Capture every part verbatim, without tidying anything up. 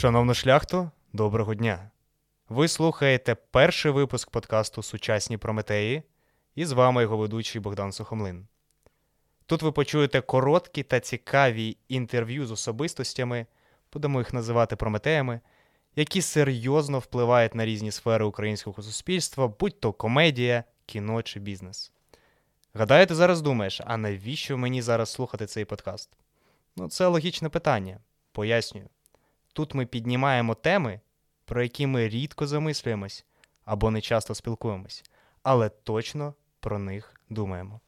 Шановна шляхто, доброго дня! Ви слухаєте перший випуск подкасту «Сучасні Прометеї» і з вами його ведучий Богдан Сухомлин. Тут ви почуєте короткі та цікаві інтерв'ю з особистостями, будемо їх називати прометеями, які серйозно впливають на різні сфери українського суспільства, будь то комедія, кіно чи бізнес. Гадаю, ти зараз думаєш, а навіщо мені зараз слухати цей подкаст? Ну, це логічне питання. Пояснюю. Тут ми піднімаємо теми, про які ми рідко замислюємось або не часто спілкуємось, але точно про них думаємо.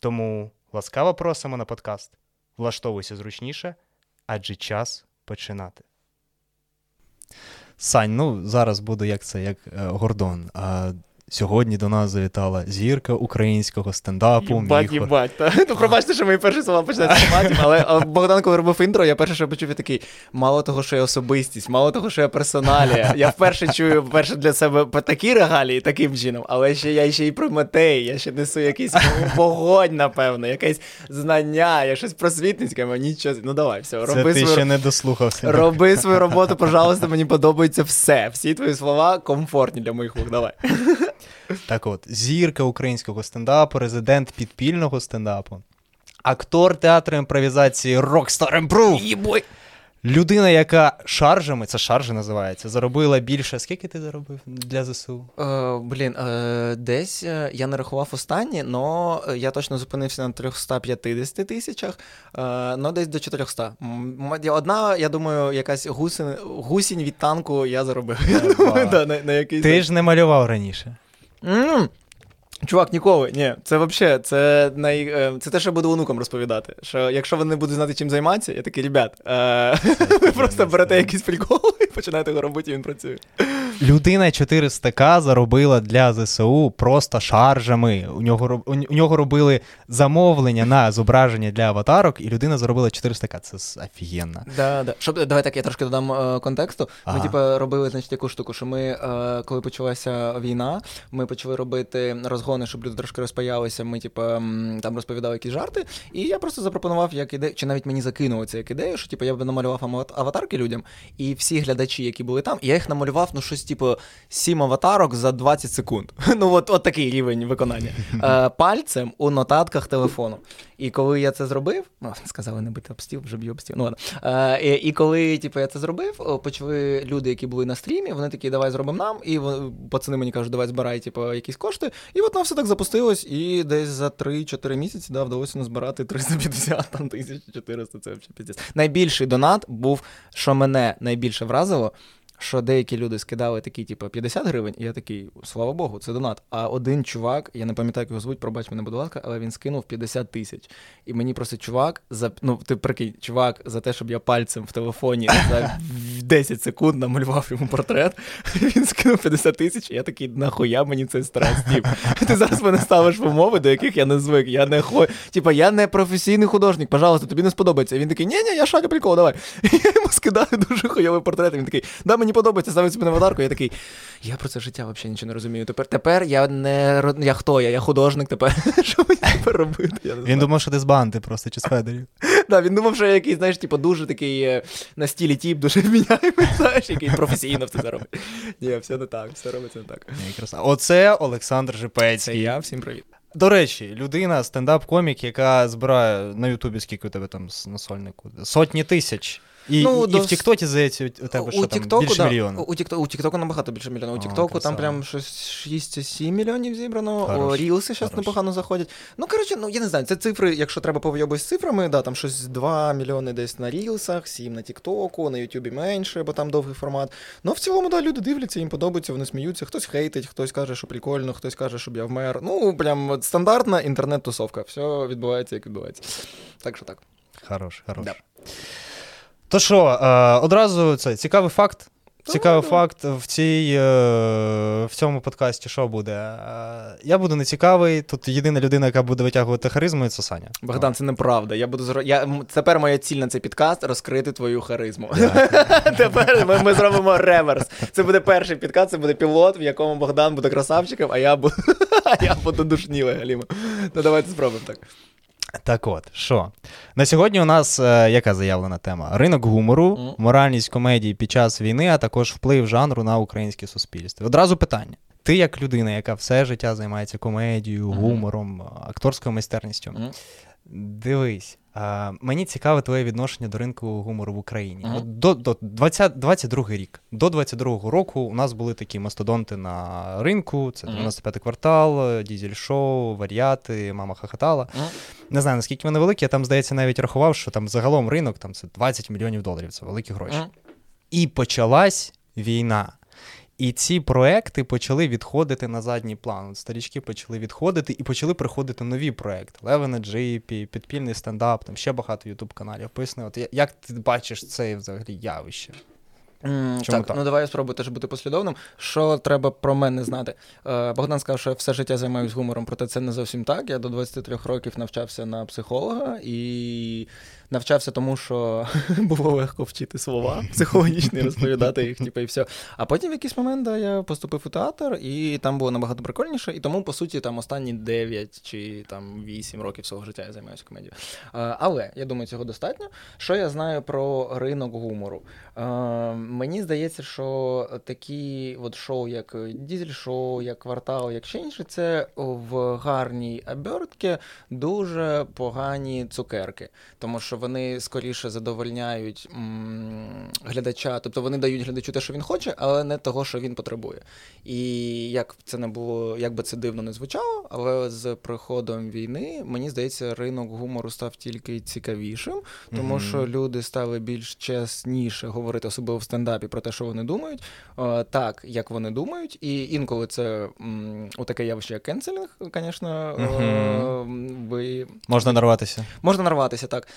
Тому ласкаво просимо на подкаст. Влаштовуйся зручніше, адже час починати. Сань, ну зараз буду як це, як е, Гордон. А сьогодні до нас завітала зірка українського стендапу. Єбать, Міхо. Єбать, єбать. Ну, пробачте, що мої перші слова починаються матім, але Богдан, коли робив інтро, я перше, що почув, я такий, мало того, що я особистість, мало того, що я персоналія. Я вперше чую перше для себе такі регалії, таким чином, але ще я ще й прометей, я ще несу якийсь вогонь, напевно, якесь знання, я щось просвітницьке, мені щось, ну давай, все, роби свою... Це ти ще не дослухався. Роби свою роботу, пожалуйста, мені подобається все. Всі твої слова комфортні для моїх вух, давай. Так от, зірка українського стендапу, резидент підпільного стендапу, актор театру імпровізації RockStar Improv, людина, яка шаржами, це шаржи називається, заробила більше, скільки ти заробив для ЗСУ? Е, блін, е, десь я не рахував останні, але я точно зупинився на триста п'ятдесят тисячах, але е, десь до чотириста. Одна, я думаю, якась гусень, гусінь від танку я заробив. Е, да, на, на якийсь... Ти ж не малював раніше. Mm. Чувак, ніколи, ні, це взагалі, це, най... це те, що я буду онукам розповідати, що якщо вони будуть знати, чим займатися, я такий, ребят, е... ви просто берете якийсь прикол і починаєте його робити, і він працює. Людина чотириста тисяч заробила для ЗСУ просто шаржами, у нього, у нього робили замовлення на зображення для аватарок, і людина заробила чотириста тисяч, це офігенно. Да, да. Щоб, давай так, я трошки додам е, контексту. Ага. Ми типу, робили, значить, таку штуку, що ми, е, коли почалася війна, ми почали робити розгони, щоб люди трошки розпаялися, ми типу, там розповідали якісь жарти, і я просто запропонував, як іде... чи навіть мені закинуло це як ідею, що типу, я б намалював аватарки людям, і всі глядачі, які були там, я їх намалював, ну щось типу, сім аватарок за двадцять секунд. Ну, от, от такий рівень виконання. Е, пальцем у нотатках телефону. І коли я це зробив, ну, сказали не бити об стіл, вже б'ю об стіл, ну ладно. Е, і коли, типу, я це зробив, почали люди, які були на стрімі, вони такі, давай зробимо нам, і пацани мені кажуть, давай збирай, типу, якісь кошти. І от нам все так запустилось, і десь за три-чотири місяці, да, вдалося назбирати триста п'ятдесят, там, тисяча чотириста, це взагалі піздець. Найбільший донат був, що мене найбільше вразило, що деякі люди скидали такі, типу, п'ятдесят гривень, і я такий, слава Богу, це донат. А один чувак, я не пам'ятаю, як його звуть, пробач мене, будь ласка, але він скинув п'ятдесят тисяч. І мені просто чувак, за, ну, ти прикинь, чувак за те, щоб я пальцем в телефоні за десять секунд намалював йому портрет, він скинув п'ятдесят тисяч, і я такий, нахуя мені цей страх, Стів? Ти зараз мене ставиш в умови, до яких я не звик, я не хо... Типа, я не професійний художник, пожалуйста, тобі не сподобається. І він такий, ні-ні, я шарю прикол, давай. І я йому скидаю дуже хуйовий портрет, і він такий, да, мені подобається, ставив собі на аватарку, я такий, я про це життя взагалі нічого не розумію. Тепер, тепер я не, я хто я, я художник тепер, що мені тепер робити? Я не знаю. Він думав, що ти з банди просто, чи з Федерів. Да, він думав, що я якийсь, знаєш, типу, дуже такий на стілі тіп, дуже вміняємий, знаєш, який професійно все заробить. Ні, все не так, все робиться не так. Оце Олександр Жипецький. Це я, всім привіт. До речі, людина, стендап-комік, яка збирає на Ютубі, скільки у тебе там на сольнику, сотні тисяч. І, ну, і, до... і в Тіктоці, здається, у тебе що у там, TikTok, більше да. мільйона? У Тіктоку у TikTok набагато більше мільйона. У Тіктоку там прям щось шість-сім мільйонів зібрано, рілси зараз непогано заходять. Ну, коротше, ну я не знаю, це цифри, якщо треба повйобувати з цифрами, да, там щось два мільйони десь на рілсах, сім на Тіктоку, на Ютубі менше, бо там довгий формат. Ну, в цілому, да, люди дивляться, їм подобається, вони сміються, хтось хейтить, хтось каже, що прикольно, хтось каже, щоб я вмер. Ну, прям стандартна інтернет-тусовка. Все відбувається, як відбувається. Так що так. Хорош, хорош. Да. То що, одразу це цікавий факт. Цікавий Добре. факт в цій, в цьому подкасті що буде? Я буду нецікавий, тут єдина людина, яка буде витягувати харизму, це Саня. Богдан, це неправда. Я буду зро... я... Тепер моя ціль на цей подкаст – розкрити твою харизму. Тепер ми, ми зробимо реверс. Це буде перший підкаст, це буде пілот, в якому Богдан буде красавчиком, а я буду, а я буду душнілий, Галіма. Ну давайте спробуємо так. Так от, що? На сьогодні у нас е, яка заявлена тема? Ринок гумору, mm. моральність комедії під час війни, а також вплив жанру на українське суспільство. Одразу питання. Ти як людина, яка все життя займається комедією, mm-hmm. гумором, акторською майстерністю. Mm-hmm. Дивись, е, мені цікаве твоє відношення до ринку гумору в Україні. Mm-hmm. От до, до двадцять другий рік. До двадцять другого року у нас були такі мастодонти на ринку. Це mm-hmm. дев'яносто п'ятий квартал, Дізель Шоу, Вар'яти, Мама хохотала. Mm-hmm. Не знаю, наскільки вони великі. Я там, здається, навіть рахував, що там загалом ринок там це двадцять мільйонів доларів. Це великі гроші. Mm-hmm. І почалась війна. І ці проекти почали відходити на задній план. От старічки почали відходити і почали приходити нові проекти. Леви на джипі, підпільний стендап, там ще багато ютуб-каналів. Поясни, от як ти бачиш це взагалі явище? Mm, так, так, ну давай я спробую теж бути послідовним. Що треба про мене знати? Е, Богдан сказав, що я все життя займаюся гумором, проте це не зовсім так. Я до двадцяти трьох років навчався на психолога і навчався тому, що було легко вчити слова психологічні, розповідати їх, типу, і все. А потім в якийсь момент да, я поступив у театр, і там було набагато прикольніше, і тому, по суті, там останні дев'ять чи там вісім років свого життя я займаюся комедією. Е, але, я думаю, цього достатньо. Що я знаю про ринок гумору? Е, Мені здається, що такі от шоу, як Дізель-шоу, як Квартал, як ще інше, це в гарній обертці дуже погані цукерки. Тому що вони скоріше задовольняють м- глядача, тобто вони дають глядачу те, що він хоче, але не того, що він потребує. І як це не було, як би це дивно не звучало, але з приходом війни, мені здається, ринок гумору став тільки цікавішим, тому mm-hmm. що люди стали більш чесніше говорити, особливо в стендапі, про те, що вони думають, так, як вони думають, і інколи це м, отаке явище, як кенселінг, звісно, mm-hmm. ви... Можна нарватися. Можна нарватися, так.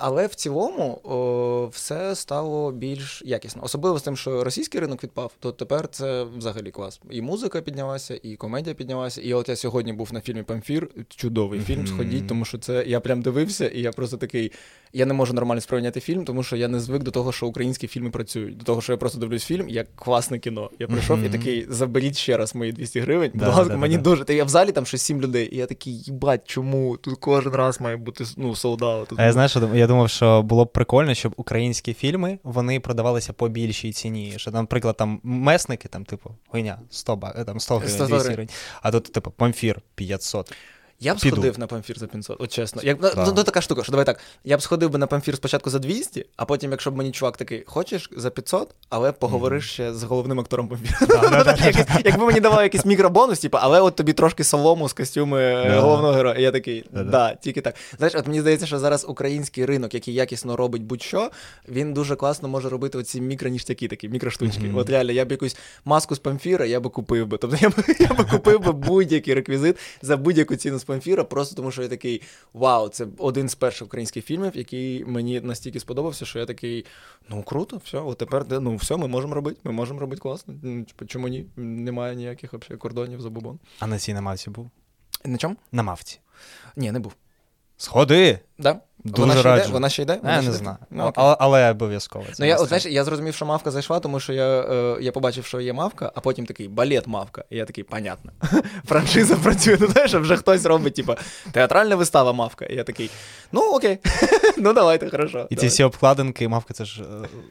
Але в цілому о, все стало більш якісно. Особливо з тим, що російський ринок відпав, то тепер це взагалі клас. І музика піднялася, і комедія піднялася, і от я сьогодні був на фільмі «Памфір», чудовий mm-hmm. фільм, сходіть, тому що це, я прям дивився, і я просто такий, я не можу нормально сприйняти фільм, тому що я не звик до того, що українські фільми працюють. До того, що я просто дивлюсь фільм, як класне кіно. Я прийшов mm-hmm. і такий, заберіть ще раз мої двісті гривень. Да, Благо, да, мені да, дуже... Та я в залі там ще сім людей, і я такий, їбать, чому? Тут кожен раз має бути, ну, солдат. Тут... А я, знаєш, я думав, що було б прикольно, щоб українські фільми, вони продавалися по більшій ціні. Що, наприклад, там месники, там, типу, хуйня, сто гривень, двісті гривень. А тут, типу, Памфір, п'ятсот. Я б Піду. сходив на Памфір за п'ятсот, от чесно. Як, да. ну, ну така штука, що давай так, я б сходив би на Памфір спочатку за двісті, а потім, якщо б мені чувак такий, хочеш за п'ятсот, але поговориш mm. ще з головним актором Памфіра. Да, да, якби як мені давав якийсь мікробонус, типу, але от тобі трошки солому з костюми yeah. головного героя. І я такий, да, да, да, тільки так. Знаєш, от мені здається, що зараз український ринок, який якісно робить будь-що, він дуже класно може робити оці мікроніштяки, такі мікроштучки. Mm-hmm. От реально, я б якусь маску з Памфіра, я би купив би. Тобто я б, я б купив би будь-який реквізит за будь-яку ціну з Памфіра, просто тому, що я такий, вау, це один з перших українських фільмів, який мені настільки сподобався, що я такий, ну круто, все, от тепер, ну все, ми можемо робити, ми можемо робити класно. Чому ні? Немає ніяких взагалі кордонів за бубон. А на цій на Мавці був? На чому? На Мавці. Ні, не був. Сходи! Да. Дуже вона, ще йде? вона ще йде? Вона я ще не йде? знаю. Ну, okay. але, але обов'язково. Ну, я, знаєш, я зрозумів, що Мавка зайшла, тому що я, е, я побачив, що є Мавка, а потім такий балет Мавка. І я такий, понятно. Франшиза працює, ну знаєш, вже хтось робить, типу, театральна вистава Мавка. І я такий, ну окей, ну давайте, хорошо. І давай. Ці всі обкладинки, Мавка, це ж,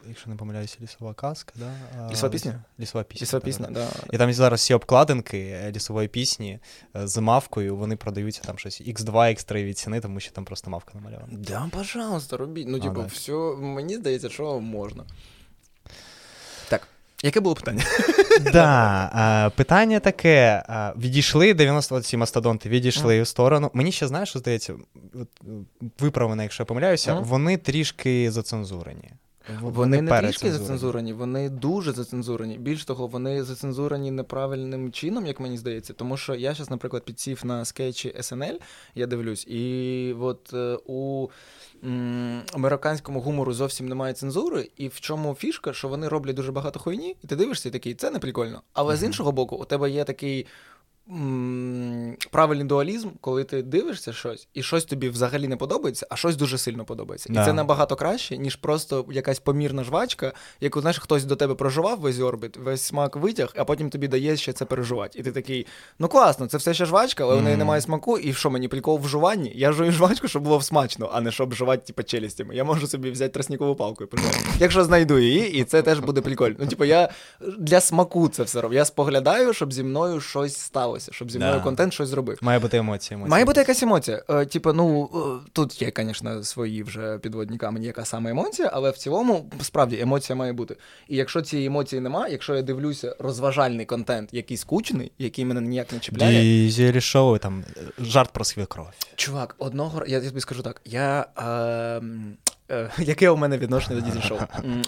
якщо не помиляюся, лісова казка, да? Лісова пісня? Лісова пісня. Лісова пісня, да. І там зараз всі обкладинки лісової пісні з Мавкою, вони продаються там щось ікс два, ікс три від ціни, тому що там просто Мавка намальована. Да, пожалуйста, робіть. Ну, типу, все, мені здається, що можна. Так, яке було питання? Да, питання таке. Відійшли дев'яносто ті мастодонти, відійшли mm. в сторону. Мені ще, знаєш, що здається, виправ мене, якщо я помиляюся, mm. вони трішки зацензурені. Вони, вони не трішки зацензурені, вони дуже зацензурені. Більш того, вони зацензурені неправильним чином, як мені здається. Тому що я зараз, наприклад, підсів на скетчі ес ен ель, я дивлюсь, і от у м- американському гумору зовсім немає цензури, і в чому фішка, що вони роблять дуже багато хуйні, і ти дивишся і такий, це не прикольно. Але mm-hmm. з іншого боку, у тебе є такий правильний дуалізм, коли ти дивишся щось, і щось тобі взагалі не подобається, а щось дуже сильно подобається. І да. це набагато краще, ніж просто якась помірна жвачка, яку, знаєш, хтось до тебе проживав весь орбіт, весь смак витяг, а потім тобі дає ще це переживати. І ти такий, ну класно, це все ще жвачка, але mm. в неї немає смаку, і що, мені прикол в жуванні? Я жую жвачку, щоб було смачно, а не щоб жувати, типу, челюстями. Я можу собі взяти тростникову палку і пожувати. Якщо знайду її, і це теж буде прикольно. Ну, типу, я для смаку це все роблю. Я споглядаю, щоб зі мною щось сталося. Щоб зі мною да. контент щось зробив. Має бути емоція. емоція. Має бути якась емоція. Типу, ну, тут є, звісно, свої вже підводні камені, яка саме емоція, але в цілому, справді, емоція має бути. І якщо цієї емоції немає, якщо я дивлюся розважальний контент, який скучний, який мене ніяк не чіпляє. Дізель Шоу, там, жарт про свекров. Чувак, одного, я тобі скажу так, я... Е... Яке у мене відношення до Дізель Шоу?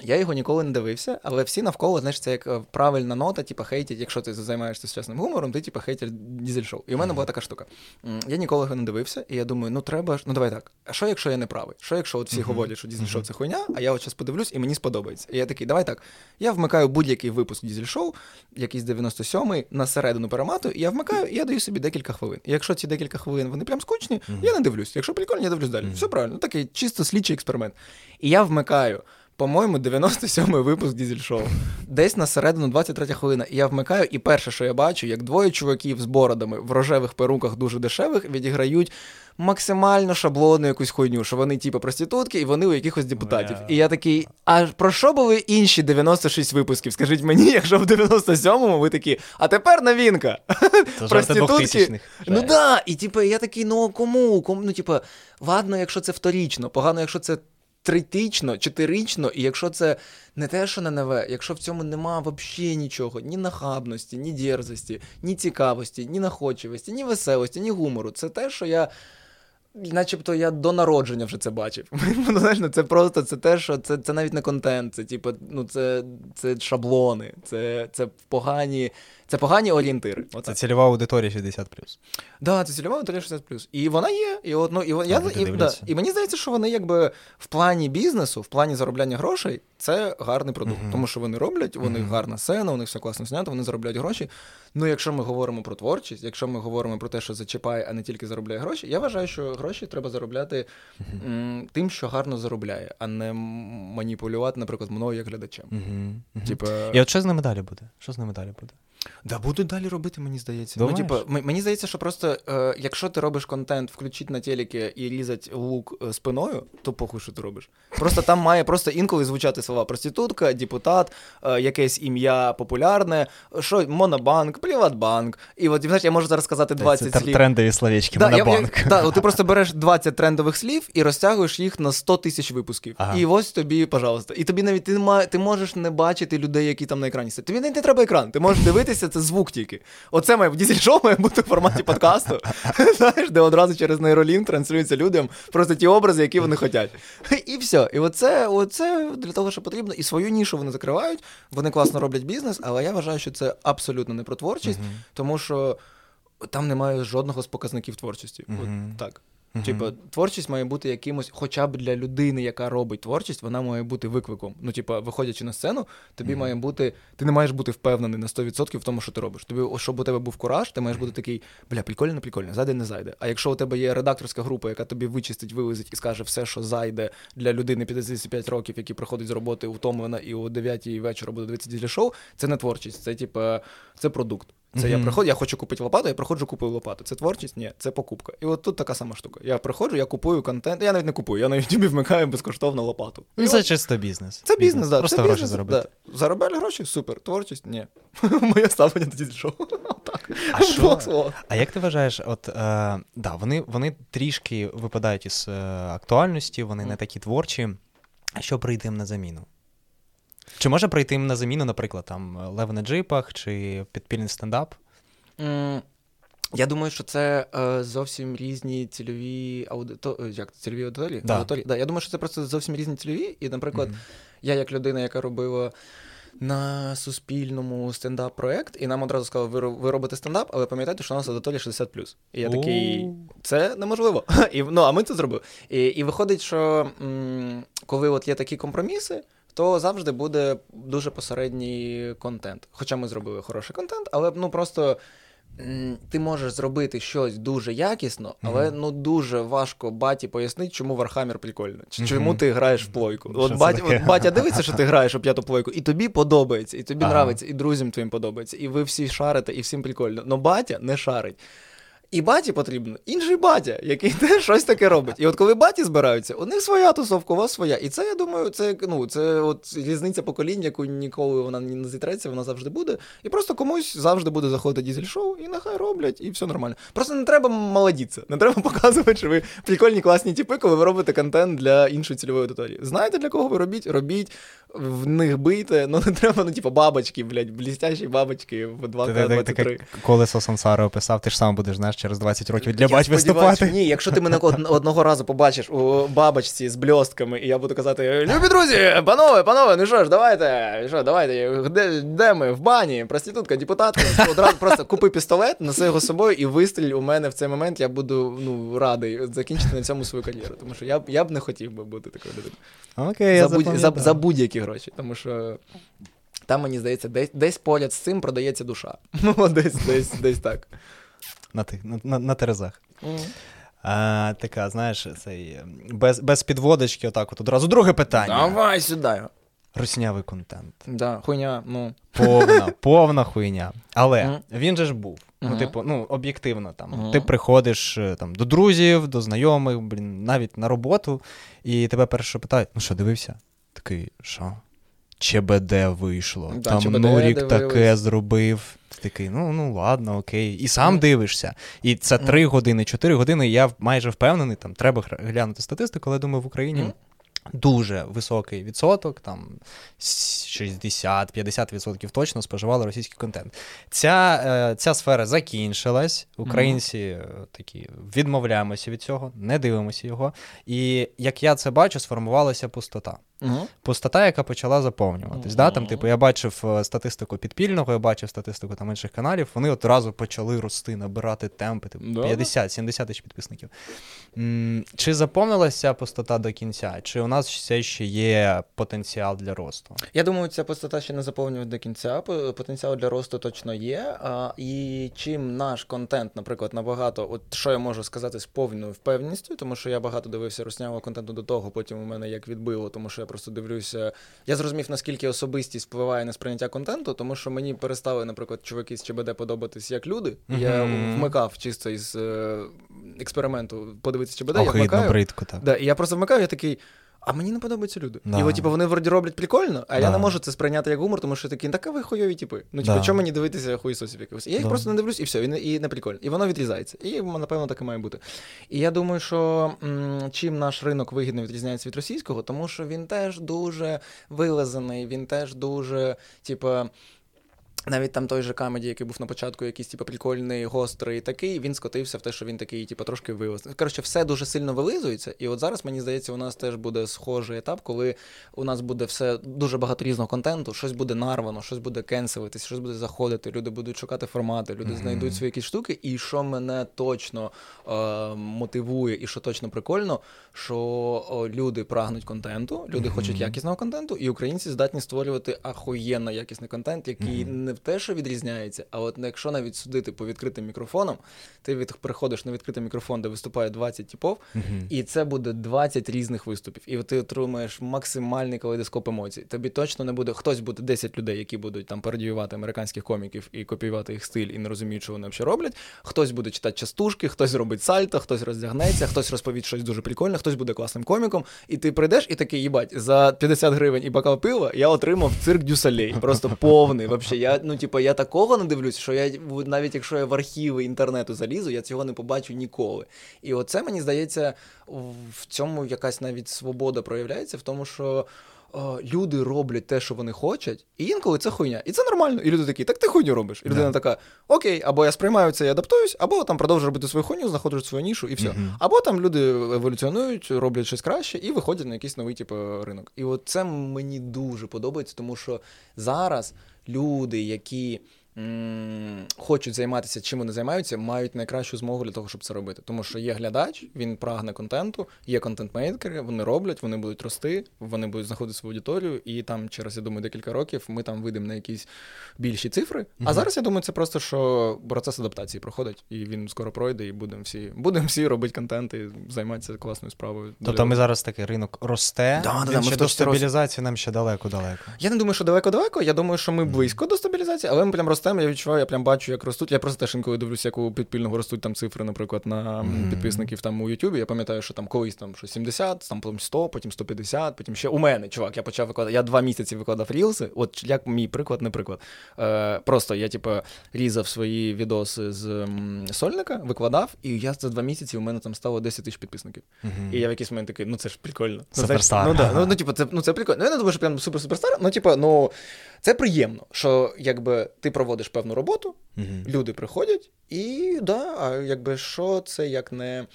Я його ніколи не дивився, але всі навколо, знаєш, це як правильна нота, типу, хейтять, якщо ти займаєшся сучасним гумором, ти, типу, хейтять Дізель Шоу. І у мене була така штука. Я ніколи його не дивився, і я думаю, ну треба ж, ну давай так, а що, якщо я не правий? Що, якщо от всі говорять, що Дізель Шоу це хуйня, а я от зараз подивлюсь, і мені сподобається. І я такий, давай так, я вмикаю будь-який випуск Дізель Шоу, якийсь дев'яносто сьомий, на середину перематую, і я вмикаю, і я даю собі декілька хвилин. І якщо ці декілька хвилин, вони прям скучні, я не дивлюсь. Якщо прикольно, я дивлюсь далі. Все правильно, такий чисто слідчий експеримент. І я вмикаю, по-моєму, дев'яносто сьомий випуск Дізель Шоу. Десь на середину двадцять третя хвилина. І я вмикаю, і перше, що я бачу, як двоє чуваків з бородами в рожевих перуках дуже дешевих відіграють максимально шаблонну якусь хуйню, що вони типу проститутки, і вони у якихось депутатів. І я такий, а про що були інші дев'яносто шість випусків? Скажіть мені, якщо в дев'яносто сьомому ви такі, а тепер новинка. Проститутки. Ну да, і типу, я такий, ну кому? кому? Ну типу, ладно, якщо це вторічно, погано, якщо це тритично, чотирично, і якщо це не те, що на нове, якщо в цьому нема взагалі нічого, ні нахабності, ні дерзості, ні цікавості, ні находчивості, ні веселості, ні гумору, це те, що я, начебто, я до народження вже це бачив. Ну, знаєш, це просто, це те, що, це, це навіть не контент, це, типу, ну, це, це шаблони, це, це погані, це погані орієнтири. Оце це цільова аудиторія шістдесят плюс. Так, да, це цільова аудиторія шістдесят плюс. І вона є, і, от, ну, і, вон, я, і, да, і мені здається, що вони якби в плані бізнесу, в плані заробляння грошей, це гарний продукт. Mm-hmm. Тому що вони роблять, у них mm-hmm. гарна сцена, у них все класно знято, вони заробляють гроші. Ну, якщо ми говоримо про творчість, якщо ми говоримо про те, що зачіпає, а не тільки заробляє гроші, я вважаю, що гроші треба заробляти mm-hmm. м, тим, що гарно заробляє, а не маніпулювати, наприклад, мною як глядачем. Mm-hmm. Mm-hmm. Типа... І от що з ними далі буде? Що з ними далі буде? Да будуть далі робити, мені здається. Думаєш? Ну, типу, мені здається, що просто, е, якщо ти робиш контент, включити на телекі і різати лук е, спиною, то похуй, що ти робиш. Просто там має просто інколи звучати слова проститутка, депутат, е, якесь ім'я популярне, що Монобанк, ПриватБанк. І от, знаєш, я можу зараз сказати двадцять це слів. Трендові словечки, да, Монобанк. Так, да, ти просто береш двадцять трендових слів і розтягуєш їх на сто тисяч випусків. Ага. І ось тобі, пожалуйста. І тобі навіть ти, ти можеш не бачити людей, які там на екрані сидять. Тобі не, не треба екран, ти можеш дивитися. Це звук тільки. Оце має, Дізель Шоу має бути в форматі подкасту, знаєш, де одразу через нейролінк транслюються людям просто ті образи, які вони хочуть. І все. І оце, оце для того, що потрібно. І свою нішу вони закривають, вони класно роблять бізнес, але я вважаю, що це абсолютно не про творчість, угу. тому що там немає жодного з показників творчості. Угу. От так. Mm-hmm. Типа, творчість має бути якимось, хоча б для людини, яка робить творчість, вона має бути викликом. Ну, типа, виходячи на сцену, тобі mm-hmm. має бути, ти не маєш бути впевнений на сто відсотків в тому, що ти робиш. Тобі, щоб у тебе був кураж, ти маєш бути такий, бля, прикольно, прикольно, зайде, не зайде. А якщо у тебе є редакторська група, яка тобі вичистить, вилазить і скаже все, що зайде для людини п'ятдесят п'ять років, які приходить з роботи втомлена і о дев'ятій вечора буде дивитися Дізель Шоу, це не творчість, це типа, це продукт. Це mm-hmm. я приходжу, я хочу купити лопату, я приходжу, купую лопату. Це творчість? Ні, це покупка. І от тут така сама штука. Я приходжу, я купую контент, я навіть не купую, я на Ютубі вмикаю безкоштовно лопату. І це от... чисто бізнес. Це бізнес, бізнес. Да. Просто це гроші бізнес, заробити. Да. Заробляли гроші? Супер. Творчість? Ні. Моє ставлення до Дізель Шоу. Так. А що? А як ти вважаєш, от, е, да, вони, вони трішки випадають із е, актуальності, вони mm. не такі творчі. А що прийде їм на заміну? Чи може прийти їм на заміну, наприклад, там Леви на джипах чи підпільний стендап? Mm, я думаю, що це е, зовсім різні цільові аудиторії. Як цільові аудиторії? Да. аудиторії? Да, я думаю, що це просто зовсім різні цільові. І, наприклад, mm. я як людина, яка робила на Суспільному стендап-проект, і нам одразу сказали, ви, ви робите стендап, але пам'ятайте, що у нас аудиторія шістдесят плюс. І я такий, це неможливо. і, ну, а ми це зробили. І, і виходить, що м, коли от є такі компроміси, то завжди буде дуже посередній контент. Хоча ми зробили хороший контент, але ну просто ти можеш зробити щось дуже якісно, але mm-hmm. ну дуже важко баті пояснити, чому Warhammer прикольно. Чому mm-hmm. ти граєш в плойку. От, бать, от батя дивиться, що ти граєш у п'яту плойку, і тобі подобається, і тобі нравиться, і друзям твоїм подобається, і ви всі шарите, і всім прикольно. Но батя не шарить. І баті потрібен інший батя, який теж щось таке робить. І от коли баті збираються, у них своя тусовка, у вас своя. І це, я думаю, це, ну, це от різниця поколінь, яку ніколи вона не зітреться, вона завжди буде. І просто комусь завжди буде заходити дізель-шоу, і нехай роблять, і все нормально. Просто не треба молодіться, не треба показувати, що ви прикольні, класні тіпи, коли ви робите контент для іншої цільової аудиторії. Знаєте, для кого ви робіть? Робіть, в них бийте, ну не треба, ну типу, бабочки, блядь, блістящі бабочки в двадцять два двадцять три. Колесо сансари описав, ти ж сам будеш, знаєш, через двадцять років для бать виступати. Ні, якщо ти мене одного разу побачиш у бабочці з бльостками, і я буду казати: "Любі друзі, панове, панове, ну що ж, давайте, що, давайте, де, де ми? В бані, проститутка, депутатка", одразу просто купи пістолет, носи його з собою і вистріль у мене в цей момент, я буду, ну, радий закінчити на цьому свою кар'єру, тому що я, я б не хотів би бути такою людиною. Окей, за, будь, за, за будь-які гроші, тому що там, мені здається, десь, десь поряд з цим продається душа. Ну, десь, десь, десь так. На, на, на, на терезах. Mm-hmm. А, така, знаєш, цей, без, без підводочки, отак от одразу. Друге питання. Давай сюди. Руснявий контент. Да, хуйня, ну. Повна, повна хуйня. Але mm-hmm. він же ж був. Mm-hmm. Ну, типу, ну, об'єктивно, там, mm-hmm. ти приходиш там, до друзів, до знайомих, блін, навіть на роботу, і тебе перше питають: "Ну що, дивився?" Такий: "Що? ЧБД вийшло, да, там ЧБД Нурік дивились. Таке зробив". Ти такий: ну, ну ладно, окей. І сам mm. дивишся. І це три mm. години, чотири години, я майже впевнений, там треба глянути статистику, але думаю, в Україні mm. дуже високий відсоток, там шістдесят-п'ятдесят відсотків точно споживали російський контент. Ця, ця сфера закінчилась, українці mm. такі відмовляємося від цього, не дивимося його. І як я це бачу, сформувалася пустота. Uh-huh. Пустота, яка почала заповнюватись. Uh-huh. Да? Там, типу, я бачив статистику Підпільного, я бачив статистику там інших каналів, вони одразу почали рости, набирати темпи, типу, uh-huh. п'ятдесят-сімдесят тисяч підписників. М- чи заповнилася пустота до кінця? Чи у нас все ще є потенціал для росту? Я думаю, ця пустота ще не заповнює до кінця, потенціал для росту точно є. А, і чим наш контент, наприклад, набагато, от що я можу сказати з повною впевненістю, тому що я багато дивився руснявого контенту до того, потім у мене як відбило, тому що я просто дивлюся, я зрозумів, наскільки особистість впливає на сприйняття контенту, тому що мені перестали, наприклад, чуваки з ЧБД подобатись як люди. Mm-hmm. Я вмикав чисто із е- експерименту подивитися ЧБД, охидно, я вмикаю. Бридко, так. Да, і я просто вмикаю, я такий: а мені не подобаються люди. Да. І от, типу, вони вроді роблять прикольно, а да. я не можу це сприйняти як гумор, тому що такі: так, а ви хуйові типи. Ну, типу, да. чому мені дивитися хуйсосів якихось? І я їх да. просто не дивлюсь, і все, і не, і не прикольно. І воно відрізається. І, напевно, так і має бути. І я думаю, що м- чим наш ринок вигідно відрізняється від російського, тому що він теж дуже вилазений, він теж дуже, типу, навіть там той же камеді, який був на початку, якийсь типу прикольний, гострий такий, він скотився в те, що він такий, типу, трошки вилазний. Коротше, все дуже сильно вилизується, і от зараз, мені здається, у нас теж буде схожий етап, коли у нас буде все дуже багато різного контенту, щось буде нарвано, щось буде кенселитись, щось буде заходити, люди будуть шукати формати, люди mm-hmm. знайдуть свої якісь штуки, і що мене точно е- мотивує, і що точно прикольно, що люди прагнуть контенту, люди mm-hmm. хочуть якісного контенту, і українці здатні створювати ахуєнно якісний контент, який не mm-hmm. в те, що відрізняється, а от якщо навіть судити по відкритим мікрофонам, ти від, приходиш на відкритий мікрофон, де виступає двадцять типів, mm-hmm. і це буде двадцять різних виступів, і ти отримуєш максимальний калейдоскоп емоцій. Тобі точно не буде, хтось буде десять людей, які будуть там пародіювати американських коміків і копіювати їх стиль, і не розуміють, що вони взагалі роблять, хтось буде читати частушки, хтось зробить сальто, хтось роздягнеться, хтось розповість щось дуже прикольне, хтось буде класним коміком, і ти прийдеш і такий: їбать, за п'ятдесят гривень і бокал пива я отримав цирк дю солей, просто повний, вообще, я Ну, типу, я такого не дивлюсь, що я, навіть якщо я в архіви інтернету залізу, я цього не побачу ніколи. І оце, мені здається, в цьому якась навіть свобода проявляється, в тому, що о, люди роблять те, що вони хочуть, і інколи це хуйня. І це нормально. І люди такі: так ти хуйню робиш. І людина yeah. така: окей, або я сприймаю це і адаптуюсь, або там продовжую робити свою хуйню, знаходжу свою нішу, і все. Mm-hmm. Або там люди еволюціонують, роблять щось краще і виходять на якийсь новий типу ринок. І от це мені дуже подобається, тому що зараз люди, які хочуть займатися, чим вони займаються, мають найкращу змогу для того, щоб це робити. Тому що є глядач, він прагне контенту, є контент-мейкери, вони роблять, вони будуть рости, вони будуть знаходити свою аудиторію, і там через, я думаю, декілька років ми там вийдемо на якісь більші цифри. Mm-hmm. А зараз, я думаю, це просто, що процес адаптації проходить, і він скоро пройде, і будемо всі, будемо всі робити контент і займатися класною справою. Тобто ми зараз такий ринок росте, да, да, да, ще до стабілізації роз... нам ще далеко-далеко. Я не думаю, що далеко-далеко, я думаю, що ми близько mm-hmm. до стабілізації, але ми прям ростемо. Я відчуваю, я прям бачу, як ростуть. Я просто теж інколи дивлюся, як у Підпільного ростуть там цифри, наприклад, на mm-hmm. підписників там у Ютубі. Я пам'ятаю, що там колись там що сімдесят, там потім сто, потім сто п'ятдесят, потім ще у мене, чувак, я почав викладати. Я два місяці викладав рілси. От як мій приклад, не приклад. Е, просто я типу різав свої відоси з м, сольника, викладав, і я за два місяці у мене там стало десять тисяч підписників. Mm-hmm. І я в якийсь момент такий, ну це ж прикольно. Суперстар. Ну да, ну, ну типу це, ну це прикольно. Ну, я не думаю, що прям супер-суперстар, ну типу, ну це приємно, що якби ти проводиш певну роботу, mm-hmm. люди приходять, і да, а якби що це як не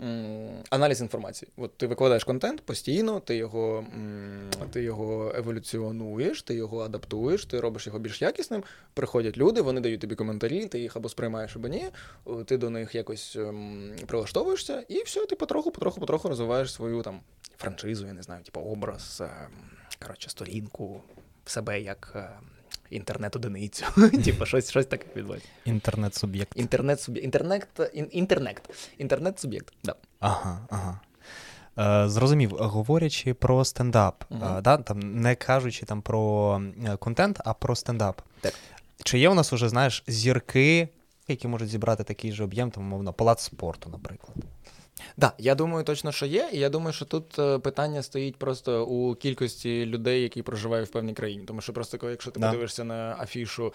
м, аналіз інформації. От ти викладаєш контент постійно, ти його, м, ти його еволюціонуєш, ти його адаптуєш, ти робиш його більш якісним, приходять люди, вони дають тобі коментарі, ти їх або сприймаєш, або ні, ти до них якось м, прилаштовуєшся, і все, ти потроху-потроху-потроху розвиваєш свою там франшизу, я не знаю, типу образ, коротше, сторінку, себе як... інтернет-одиницю, типу, щось, щось таке відбувається. Інтернет-суб'єкт. Інтернет-суб'єкт. Інтернект, інтернект. Інтернет-суб'єкт, да. Ага, ага. Е, зрозумів, говорячи про стендап, угу. е, да, там, не кажучи там про контент, а про стендап. Так. Чи є у нас уже, знаєш, зірки, які можуть зібрати такий же об'єм, там, умовно, палац спорту, наприклад? Так, да, я думаю, точно, що є, і я думаю, що тут питання стоїть просто у кількості людей, які проживають в певній країні. Тому що просто, коли, якщо ти да. подивишся на афішу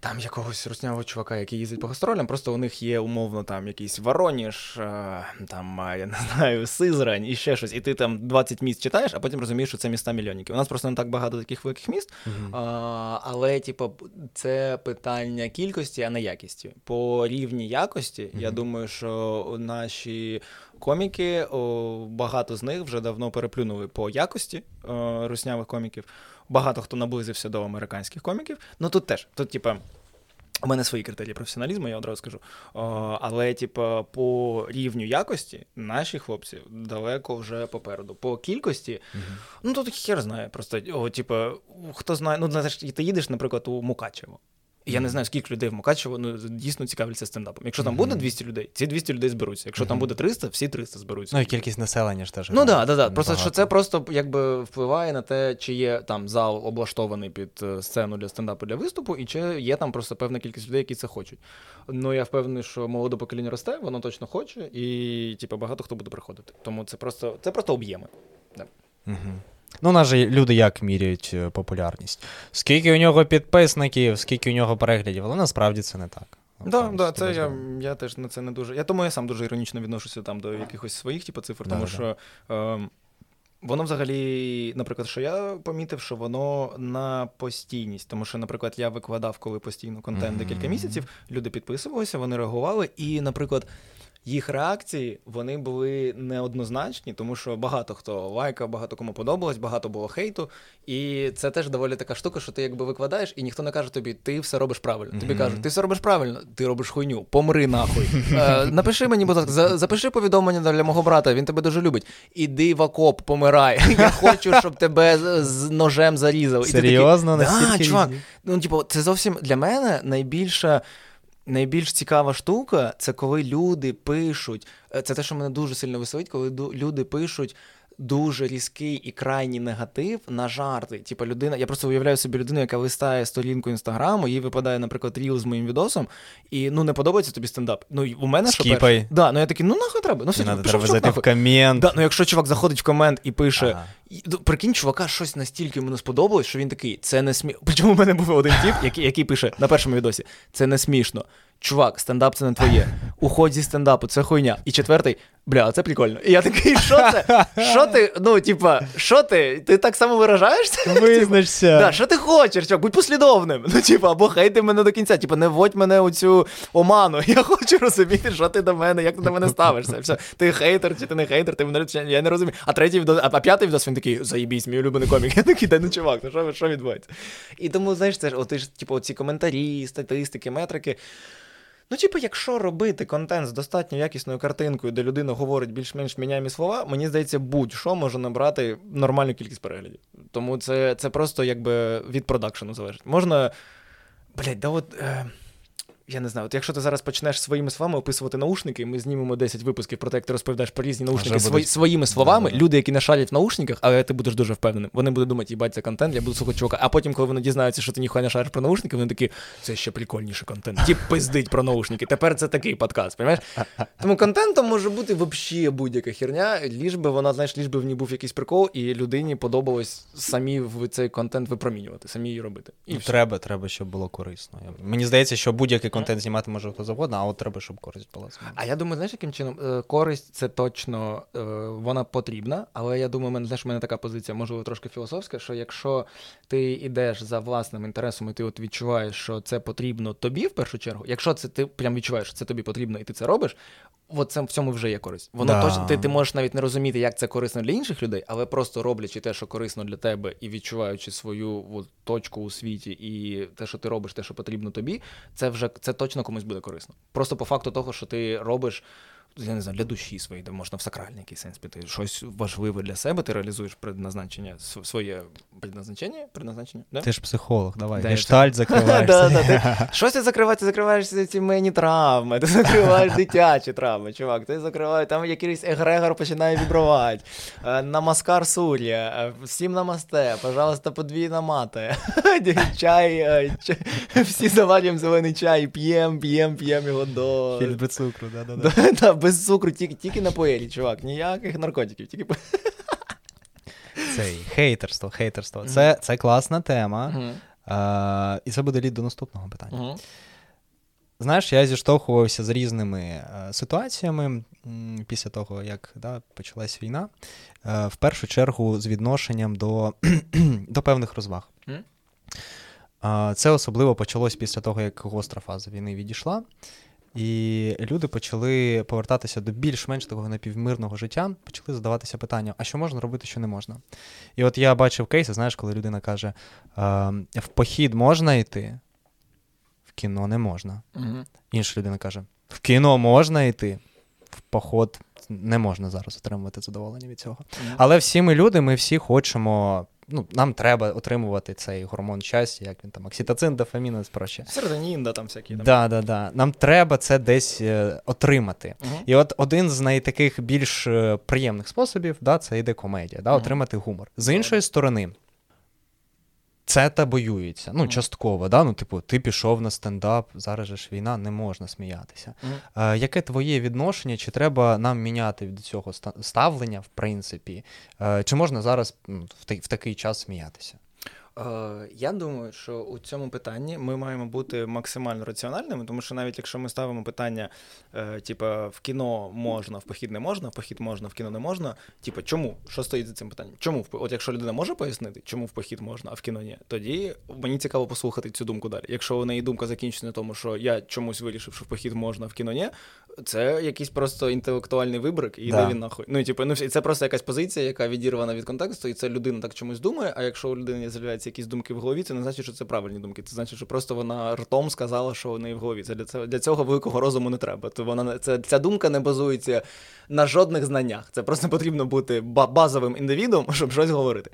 там якогось руснявого чувака, який їздить по гастролям, просто у них є, умовно, там якийсь Вороніж, там, я не знаю, Сизрань і ще щось, і ти там двадцять міст читаєш, а потім розумієш, що це міста мільйонники. У нас просто не так багато таких великих міст, угу. але, типу, це питання кількості, а не якості. По рівні якості, угу. я думаю, що наші коміки, о, багато з них вже давно переплюнули по якості о, руснявих коміків. Багато хто наблизився до американських коміків. Ну тут теж, тут, типа, у мене свої критерії професіоналізму, я одразу скажу. О, але, типа, по рівню якості наші хлопці далеко вже попереду. По кількості, mm-hmm. ну тут хер знає. Просто, о, типа, хто знає, ну, знаєш, ти їдеш, наприклад, у Мукачево. Я не знаю, скільки людей в Мукачево, ну, дійсно цікавляться стендапом. Якщо там буде двісті людей, ці двісті людей зберуться. Якщо mm-hmm. там буде триста, всі триста зберуться. Ну, і кількість населення ж теж. Ну, так, да, да, да. Просто, що це просто, якби, впливає на те, чи є там зал облаштований під сцену для стендапу, для виступу, і чи є там просто певна кількість людей, які це хочуть. Ну, я впевнений, що молоде покоління росте, воно точно хоче, і, типу, багато хто буде приходити. Тому це просто, це просто об'єми. Да. Угу. Ну, у нас же люди як міряють популярність? Скільки у нього підписників, скільки у нього переглядів, але насправді це не так. Так, да, да, це я, я теж на це не дуже... Я тому я сам дуже іронічно відношуся там до якихось своїх типу, цифр, да, тому да. що е, воно взагалі, наприклад, що я помітив, що воно на постійність, тому що, наприклад, я викладав, коли постійно контент декілька mm-hmm. місяців, люди підписувалися, вони реагували і, наприклад, їх реакції, вони були неоднозначні, тому що багато хто лайкав, багато кому подобалось, багато було хейту, і це теж доволі така штука, що ти якби викладаєш, і ніхто не каже тобі, ти все робиш правильно. Тобі mm-hmm. кажуть, ти все робиш правильно, ти робиш хуйню, помри нахуй. Е, напиши мені, будь ласка, запиши повідомлення для мого брата, він тебе дуже любить. Іди в окоп, помирай, я хочу, щоб тебе з ножем зарізали. Серйозно? Так, чувак, ну типу, це зовсім для мене найбільша... Найбільш цікава штука – це коли люди пишуть, це те, що мене дуже сильно веселить, коли люди пишуть дуже різкий і крайній негатив на жарти. Типа людина, я просто уявляю собі людину, яка листає сторінку Інстаграму, їй випадає, наприклад, ріл з моїм відосом, і, ну, не подобається тобі стендап. Ну, у мене що перше. Да, ну я такий, ну нахуй треба. Ну, все, не треба зайти в комент. Да, ну якщо чувак заходить в комент і пише, ага. прикинь, чувака, щось настільки йому сподобалось, що він такий, це не смішно. Причому в мене був один тип, який, який пише на першому відосі, це не смішно. чувак, стендап це не твоє, уходь зі стендапу, це хуйня. І четвертий, бля, це прикольно. І я такий, що це? Що ти, ну, типа, що ти? Ти так само виражаєшся? Визначся. Да, що ти хочеш, чувак, будь послідовним. Ну, типа, або хейти мене до кінця, типа, не вводь мене у цю оману. Я хочу розуміти, що ти до мене, як ти до мене ставишся. Все. Ти хейтер чи ти не хейтер, ти мене, я не розумію. А третій, а п'ятий відос, він такий, заєбісь, мій улюблений комік. Я такий, да, ну, чувак, ну, що, що відбувається? І тому, знаєш, це ж, от, ж, типу, ці коментарі, статистики, метрики. Ну, типу, якщо робити контент з достатньо якісною картинкою, де людина говорить більш-менш міняємі слова, мені здається, будь-що може набрати нормальну кількість переглядів. Тому це, це просто, якби, від продакшену залежить. Можна, блядь, да от, е... я не знаю, от якщо ти зараз почнеш своїми словами описувати наушники, ми знімемо десять випусків про те, як ти розповідаєш про різні наушники свої, своїми словами, да, да, люди, які не шарять в наушниках, але ти будеш дуже впевненим. Вони будуть думати, їбать, це контент, я буду слухати чувака. А потім, коли вони дізнаються, що ти ніхуя не шариш про наушники, вони такі, це ще прикольніший контент. Тіп пиздить про наушники. Тепер це такий подкаст, розумієш? Тому контентом може бути взагалі будь-яка херня, ліж би вона, знаєш, ліж би в ній був якийсь прикол, і людині подобалось самі в цей контент випромінювати, самі її робити. І ну, треба, треба, щоб було корисно. Мені здається, що будь-який контент знімати може хто завгодно, а от треба, щоб користь була. А я думаю, знаєш, яким чином? Користь, це точно, вона потрібна, але я думаю, мене, знаєш, в мене така позиція, можливо, трошки філософська, що якщо ти йдеш за власним інтересом і ти от відчуваєш, що це потрібно тобі в першу чергу, якщо це ти прям відчуваєш, що це тобі потрібно і ти це робиш, от це, в цьому вже є користь. Воно да. точно, ти, ти можеш навіть не розуміти, як це корисно для інших людей, але просто роблячи те, що корисно для тебе і відчуваючи свою от, точку у світі і те, що ти робиш, те, що потрібно тобі, це вже це точно комусь буде корисно. Просто по факту того, що ти робиш, я не знаю, для душі своєї, де можна в сакральний якийсь сенс піти, щось важливе для себе, ти реалізуєш предназначення, своє предназначення, предназначення, да? Ти ж психолог, давай, гештальт закриваєш. Да, да, ти щось ти закриваєш, ти закриваєш сімейні травми, ти закриваєш дитячі травми, чувак, ти закриваєш, там якийсь егрегор починає вібрувати. Намаскар сур'я, всім намасте, пожалуйста, подвійна мати, чай, всі заварюємо зелений чай, п'єм, п'єм, п'єм його до... Фільм без цукру, да-да-да. Без цукру, тільки, тільки на поелі, чувак, ніяких наркотиків, тільки по... Цей, хейтерство, хейтерство. Mm-hmm. Це, це класна тема, mm-hmm. а, і це буде лід до наступного питання. Mm-hmm. Знаєш, я зіштовхувався з різними а, ситуаціями м, після того, як да, почалась війна, а, в першу чергу з відношенням до, до певних розваг. Mm-hmm. А, це особливо почалось після того, як гостра фаза війни відійшла. І люди почали повертатися до більш-менш такого напівмирного життя, почали задаватися питання, а що можна робити, що не можна. І от я бачив кейси, знаєш, коли людина каже, в похід можна йти, в кіно не можна. Угу. Інша людина каже, в кіно можна йти, в поход не можна зараз отримувати задоволення від цього. Угу. Але всі ми люди, ми всі хочемо... Ну, нам треба отримувати цей гормон щастя, як він там, окситоцин, дофамін і проще. Серотонін, да, там всякі. Да, да, да. Нам треба це десь е, отримати. Uh-huh. І от один з найтаких більш е, приємних способів, да, це йде комедія, да, uh-huh. отримати гумор. З іншої uh-huh. сторони, це табоюється, ну, uh-huh. частково, да, ну, типу, ти пішов на стендап, зараз же ж війна, не можна сміятися. Uh-huh. Е, яке твоє відношення, чи треба нам міняти від цього ставлення, в принципі, е, чи можна зараз в, та- в такий час сміятися? Е, я думаю, що у цьому питанні ми маємо бути максимально раціональними, тому що навіть якщо ми ставимо питання, е, типа, в кіно можна, в похід не можна, в похід можна, в кіно не можна, типа, чому? Що стоїть за цим питанням? Чому? От якщо людина може пояснити, чому в похід можна, а в кіно ні, тоді мені цікаво послухати цю думку далі. Якщо у неї думка закінчена на тому, що я чомусь вирішив, що в похід можна, а в кіно ні, це якийсь просто інтелектуальний вибрик, і да. йде він нахуй. Ну, типу, ну, це просто якась позиція, яка відірвана від контексту, і це людина так чомусь думає, а якщо у людини з'являється якісь думки в голові, це не значить, що це правильні думки. Це значить, що просто вона ртом сказала, що в неї в голові. Це для цього, для цього великого розуму не треба. То вона це ця думка не базується на жодних знаннях. Це просто потрібно бути базовим індивідом, щоб щось говорити.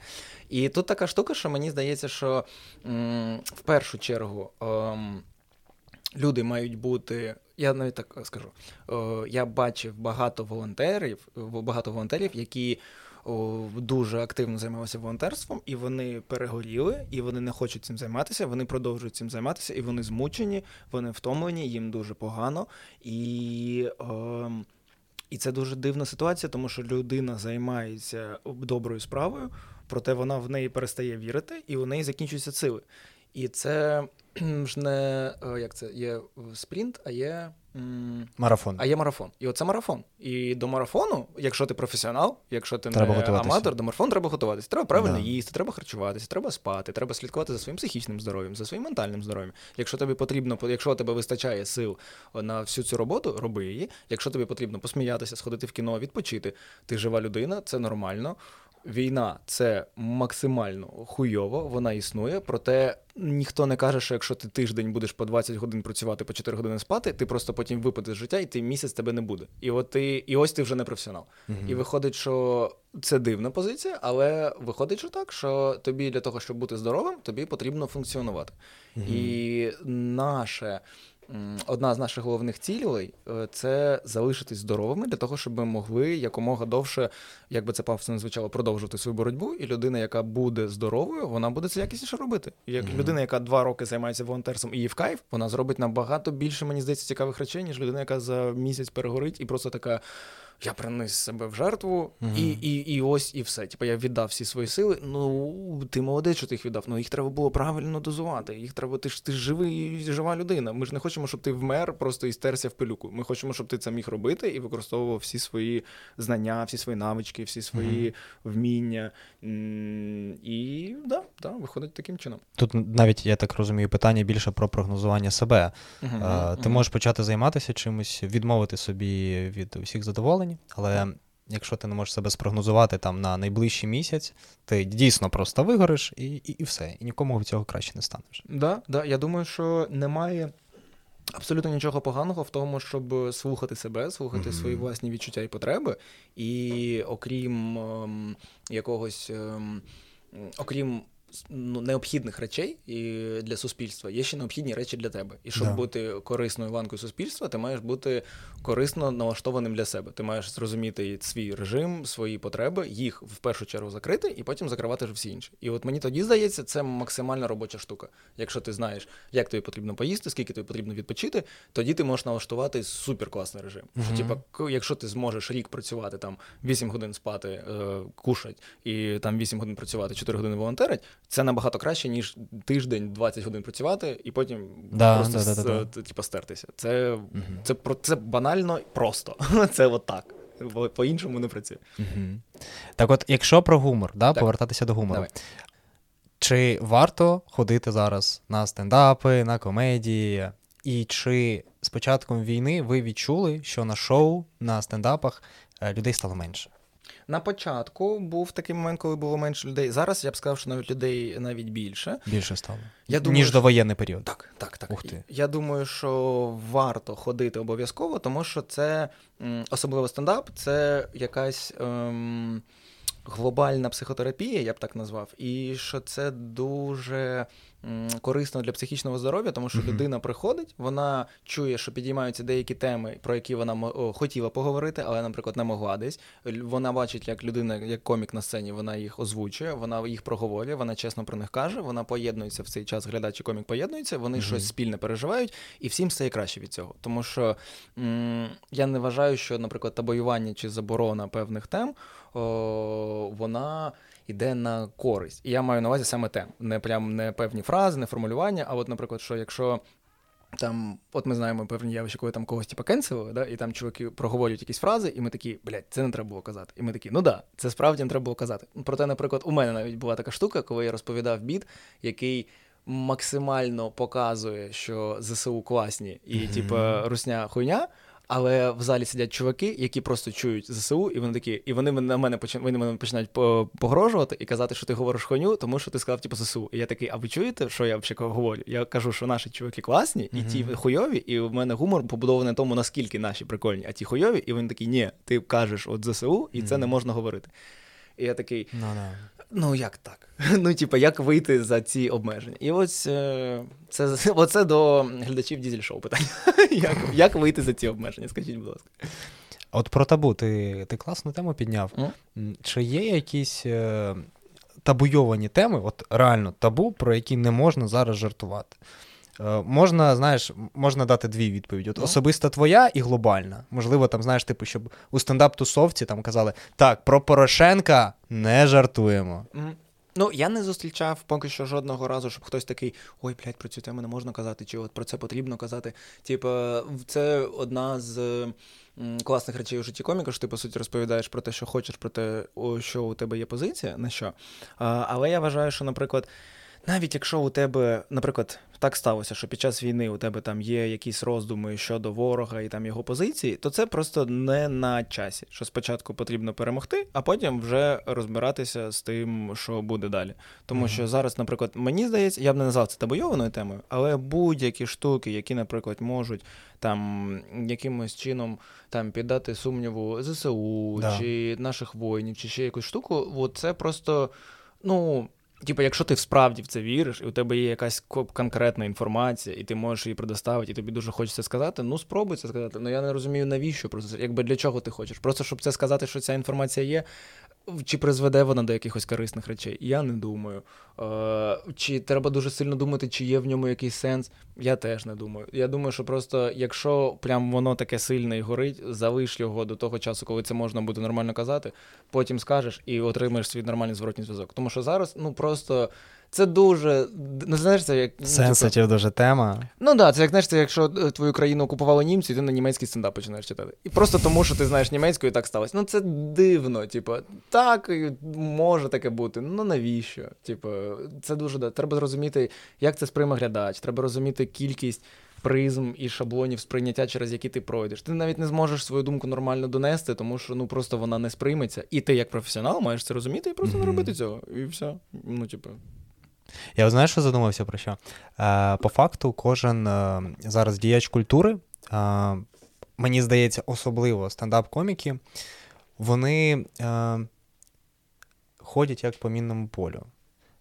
І тут така штука, що мені здається, що м- в першу чергу м- люди мають бути. Я навіть так скажу. О, я бачив багато волонтерів, багато волонтерів, які дуже активно займалися волонтерством, і вони перегоріли, і вони не хочуть цим займатися, вони продовжують цим займатися, і вони змучені, вони втомлені, їм дуже погано. І, е, і це дуже дивна ситуація, тому що людина займається доброю справою, проте вона в неї перестає вірити, і у неї закінчуються сили. І це ж не як це, є спринт, а є марафон. А є марафон. І оце марафон. І до марафону, якщо ти професіонал, якщо ти треба не аматор, до марафону треба готуватися. Треба правильно да. їсти, треба харчуватися, треба спати, треба слідкувати за своїм психічним здоров'ям, за своїм ментальним здоров'ям. Якщо тобі потрібно, якщо тебе вистачає сил на всю цю роботу, роби її. Якщо тобі потрібно посміятися, сходити в кіно, відпочити, ти жива людина, це нормально. Війна – це максимально хуйово, вона існує, проте ніхто не каже, що якщо ти тиждень будеш по двадцять годин працювати, по чотири години спати, ти просто потім випадеш з життя, і ти місяць тебе не буде. І от ти, і ось ти вже не професіонал. Угу. І виходить, що це дивна позиція, але виходить, що так, що тобі для того, щоб бути здоровим, тобі потрібно функціонувати. Угу. І наше... Одна з наших головних цілей – це залишитись здоровими для того, щоб ми могли якомога довше, як би це пафосно не звучало, продовжувати свою боротьбу. І людина, яка буде здоровою, вона буде це якісніше робити. І як mm-hmm. людина, яка два роки займається волонтерством і її в кайф, вона зробить набагато більше, мені здається, цікавих речей, ніж людина, яка за місяць перегорить і просто така «я приніс себе в жертву, mm-hmm. і, і, і ось, і все». Типу я віддав всі свої сили. Ну, ти молодець, що ти їх віддав. Ну, їх треба було правильно дозувати. Їх треба, ти ж ти ж живий, жива людина. Ми ж не хочемо Хочемо, щоб ти вмер, просто і стерся в пилюку. Ми хочемо, щоб ти це міг робити і використовував всі свої знання, всі свої навички, всі свої mm-hmm. вміння. І да, да, виходить таким чином. Тут навіть, я так розумію, питання більше про прогнозування себе. Mm-hmm. А, ти mm-hmm. можеш почати займатися чимось, відмовити собі від усіх задоволень, але якщо ти не можеш себе спрогнозувати там на найближчий місяць, ти дійсно просто вигориш і, і, і все. І нікому від цього краще не станеш. Да, да, я думаю, що немає абсолютно нічого поганого в тому, щоб слухати себе, слухати mm-hmm. свої власні відчуття і потреби. І окрім ем, якогось, ем, окрім ну, необхідних речей і для суспільства, є ще необхідні речі для тебе. І щоб yeah. бути корисною ланкою суспільства, ти маєш бути корисно налаштованим для себе. Ти маєш зрозуміти свій режим, свої потреби, їх в першу чергу закрити і потім закривати вже всі інші. І от мені тоді здається, це максимально робоча штука. Якщо ти знаєш, як тобі потрібно поїсти, скільки тобі потрібно відпочити, тоді ти можеш налаштувати суперкласний режим. Mm-hmm. Що, типа, якщо ти зможеш рік працювати, там, вісім годин спати, е, кушати, і там вісім годин працювати, чотири години волонтерить, це набагато краще, ніж тиждень, двадцять годин працювати, і потім да, просто да, да, да, да. типу, стертися. Це, угу. це, це, це банально просто. Це от так. По, по-іншому не працює. Угу. Так от, якщо про гумор, да, повертатися до гумору. Давай. Чи варто ходити зараз на стендапи, на комедії? І чи з початком війни ви відчули, що на шоу, на стендапах людей стало менше? На початку був такий момент, коли було менше людей. Зараз я б сказав, що навіть людей навіть більше. Більше стало. Я думаю, ніж що... довоєнний період. Так, так, так. Ух ти. Я думаю, що варто ходити обов'язково, тому що це, особливо стендап, це якась ем, глобальна психотерапія, я б так назвав, і що це дуже корисно для психічного здоров'я, тому що mm-hmm. людина приходить, вона чує, що підіймаються деякі теми, про які вона хотіла поговорити, але, наприклад, не могла десь. Вона бачить, як людина, як комік на сцені, вона їх озвучує, вона їх проговорює, вона чесно про них каже, вона поєднується в цей час, глядач і комік поєднуються, вони mm-hmm. щось спільне переживають, і всім стає краще від цього. Тому що м- я не вважаю, що, наприклад, табоювання чи заборона певних тем, о- вона... йде на користь. І я маю на увазі саме те. Не прям не певні фрази, не формулювання, а от, наприклад, що якщо там, от ми знаємо певні явища, коли там когось типу кенселили, да, і там чуваки проговорюють якісь фрази, і ми такі, блядь, це не треба було казати. І ми такі, ну да, це справді не треба було казати. Проте, наприклад, у мене навіть була така штука, коли я розповідав біт, який максимально показує, що ЗСУ класні і, mm-hmm. типу, русня хуйня, але в залі сидять чуваки, які просто чують ЗСУ, і вони такі, і вони на мене починають, вони мене починають погрожувати і казати, що ти говориш хуйню, тому що ти сказав типу ЗСУ. І я такий, а ви чуєте, що я взагалі говорю? Я кажу, що наші чуваки класні, і mm-hmm. ті хуйові, і в мене гумор побудований на тому, наскільки наші прикольні, а ті хуйові, і вони такі, ні, ти кажеш от ЗСУ, і mm-hmm. це не можна говорити. І я такий, no, no. ну як так? Ну, типу, як вийти за ці обмеження? І ось це, оце до глядачів Дізель Шоу питання. як, як вийти за ці обмеження? Скажіть, будь ласка. От про табу ти, ти класну тему підняв. Mm? Чи є якісь е, табуйовані теми, от реально табу, про які не можна зараз жартувати? Е, можна, знаєш, можна дати дві відповіді. От mm? Особиста твоя і глобальна. Можливо, там, знаєш, типу, щоб у стендап-тусовці там казали, так, про Порошенка не жартуємо. Mm. Ну, я не зустрічав поки що жодного разу, щоб хтось такий, ой, блядь, про цю тему не можна казати, чи от про це потрібно казати. Типа, це одна з класних речей у житті коміка, що ти, по суті, розповідаєш про те, що хочеш, про те, що у тебе є позиція, на що. Але я вважаю, що, наприклад, навіть якщо у тебе, наприклад, так сталося, що під час війни у тебе там є якісь роздуми щодо ворога і там його позиції, то це просто не на часі, що спочатку потрібно перемогти, а потім вже розбиратися з тим, що буде далі. Тому mm-hmm. що зараз, наприклад, мені здається, я б не назвав це табойованою темою, але будь-які штуки, які, наприклад, можуть там якимось чином там піддати сумніву ЗСУ, да. чи наших воїнів, чи ще якусь штуку, от це просто, ну... Типу, якщо ти справді в це віриш, і у тебе є якась конкретна інформація, і ти можеш її предоставити, і тобі дуже хочеться сказати, ну спробуй це сказати. Ну я не розумію, навіщо, просто якби для чого ти хочеш. Просто щоб це сказати, що ця інформація є, чи призведе вона до якихось корисних речей? Я не думаю. Е, чи треба дуже сильно думати, чи є в ньому якийсь сенс? Я теж не думаю. Я думаю, що просто якщо прям воно таке сильне і горить, залиш його до того часу, коли це можна буде нормально казати, потім скажеш і отримаєш свій нормальний зворотний зв'язок. Тому що зараз, ну просто... Це дуже, ну знаєш, це як... Сенситив дуже тема. Ну да, це як, знаєш, це якщо твою країну окупували німці, ти на німецький стендап починаєш читати. І просто тому, що ти знаєш німецьку, і так сталося. Ну це дивно, типу, так може таке бути, ну навіщо? Типу, це дуже, да, треба зрозуміти, як це сприйме глядач, треба розуміти кількість призм і шаблонів сприйняття, через які ти пройдеш. Ти навіть не зможеш свою думку нормально донести, тому що, ну, просто вона не сприйметься. І ти як професіонал маєш це розуміти і просто mm-hmm. не робити цього. І все, ну, типу... Я, знаєш, що задумався про що? Е, по факту, кожен е, зараз діяч культури, е, мені здається, особливо стендап-коміки, вони е, ходять як по мінному полю.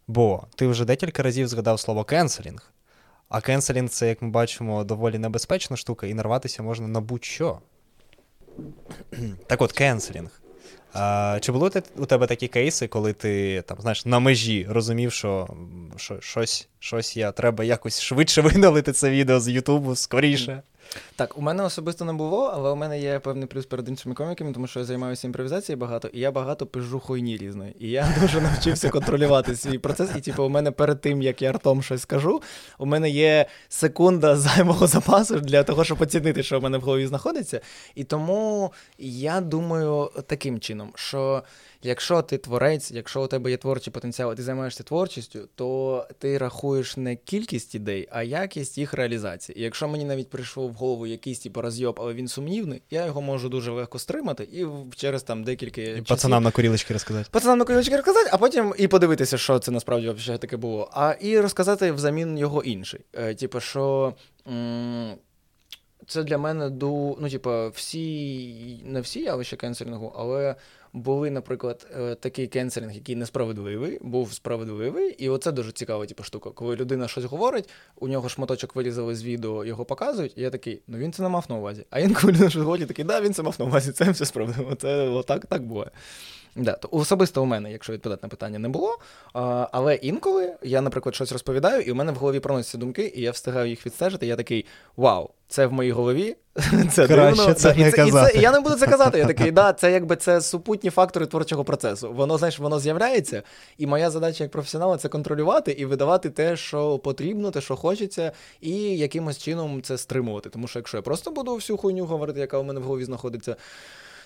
Бо ти вже декілька разів згадав слово «кенселінг», а кенселінг – це, як ми бачимо, доволі небезпечна штука, і нарватися можна на будь-що. Так от, кенселінг. А, чи були у тебе такі кейси, коли ти там, знаєш, на межі розумів, що, що щось, щось я треба якось швидше видалити це відео з Ютубу, скоріше? Так, у мене особисто не було, але у мене є певний плюс перед іншими коміками, тому що я займаюся імпровізацією багато, і я багато пижу хуйні різної. І я дуже навчився контролювати свій процес, і типу у мене перед тим, як я ртом щось скажу, у мене є секунда займого запасу для того, щоб оцінити, що у мене в голові знаходиться. І тому я думаю таким чином, що якщо ти творець, якщо у тебе є творчий потенціал, і ти займаєшся творчістю, то ти рахуєш не кількість ідей, а якість їх реалізації. І якщо мені навіть прийшло в голову якийсь типу розйоб, але він сумнівний, я його можу дуже легко стримати і через там декілька часів... Пацанам на курілочки розказати. Пацанам на курілочки розказати, а потім і подивитися, що це насправді взагалі таке було. А і розказати взамін його інший. Типу, що... М- Це для мене до, ну, типа, всі, не всі явища кенселінгу, але були, наприклад, такий кенселінг, який несправедливий, був справедливий, і оце дуже цікава, типу, штука. Коли людина щось говорить, у нього шматочок вирізали з відео, його показують, і я такий, ну він це не мав на увазі. А інколи людина щось говорить, такий, да, він це мав на увазі, це все справедливо, це отак, так буває. Да, то особисто у мене, якщо відповідати на питання, не було, а, але інколи я, наприклад, щось розповідаю, і у мене в голові проносяться думки, і я встигаю їх відстежити, і я такий, вау, це в моїй голові, це краще дивно, це не і, це, і, це, і я не буду це казати, я такий, да, це якби це супутні фактори творчого процесу, воно, знаєш, воно з'являється, і моя задача як професіонала – це контролювати і видавати те, що потрібно, те, що хочеться, і якимось чином це стримувати, тому що якщо я просто буду всю хуйню говорити, яка у мене в голові знаходиться,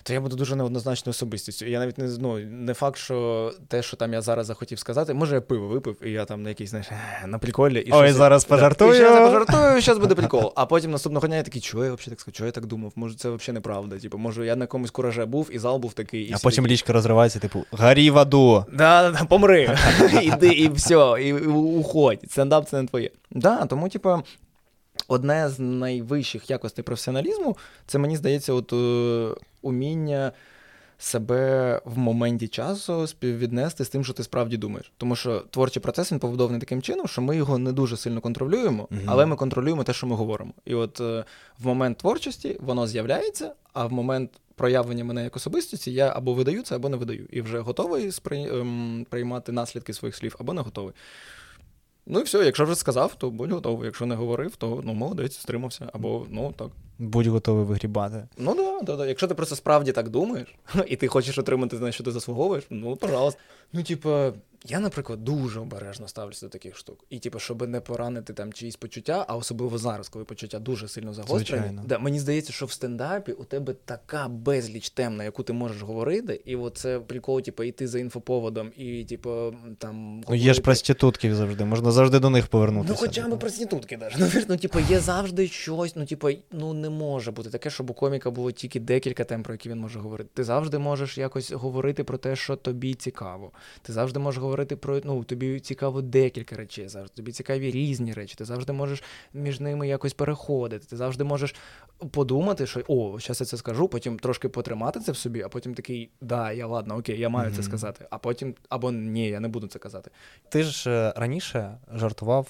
то я буду дуже неоднозначною особистістю. Я навіть не, ну, не факт, що те, що там я зараз захотів сказати, може я пиво випив, і я там на якійсь, знаєш, на приколі. І ой, зараз я... пожартую. І зараз я пожартую, і зараз буде прикол. А потім наступного дня я такий, чого я взагалі так сказав, чого я так думав, може це взагалі неправда. Типу, може я на якомусь кураже був, і зал був такий. І а потім такі... лічка розривається, типу, горі в аду. Да, да, да, помри, іди, і все, і уходь, стендап це не твоє. Да, тому, типу, одне з найвищих якостей професіоналізму, це, мені здається, от уміння себе в моменті часу співвіднести з тим, що ти справді думаєш. Тому що творчий процес, він побудований таким чином, що ми його не дуже сильно контролюємо, угу. але ми контролюємо те, що ми говоримо. І от е, в момент творчості воно з'являється, а в момент проявлення мене як особистості я або видаю це, або не видаю. І вже готовий спри... ем, приймати наслідки своїх слів, або не готовий. Ну і все, якщо вже сказав, то будь готовий. Якщо не говорив, то ну молодець, стримався, або ну так. будь готовий вигрібати. Ну да, да, да. Якщо ти просто справді так думаєш, і ти хочеш отримати, знаєш, що ти заслуговуєш, ну, пожалуйста. Ну, типа, я, наприклад, дуже обережно ставлюся до таких штук. І, типу, щоб не поранити там чиїсь почуття, а особливо зараз, коли почуття дуже сильно загострені. Да, мені здається, що в стендапі у тебе така безліч тем, на яку ти можеш говорити, і оце прикол, типу, йти за інфоповодом, і, типу, там... Ну, є ж проститутки завжди, можна завжди до них повернутися. Ну, хоча б проститутки, навіть. Ну, ну, типу, є завжди щось, ну, типу, ну, не може бути таке, щоб у коміка було тільки декілька тем, про які він може говорити. Ти завжди можеш якось говорити про те, що тобі цікаво. Ти завжди можеш говорити про, ну, тобі цікаво декілька речей завжди, тобі цікаві різні речі, ти завжди можеш між ними якось переходити, ти завжди можеш подумати, що, о, зараз я це скажу, потім трошки потримати це в собі, а потім такий, да, я, ладно, окей, я маю mm-hmm. це сказати, а потім, або ні, я не буду це казати. Ти ж раніше жартував,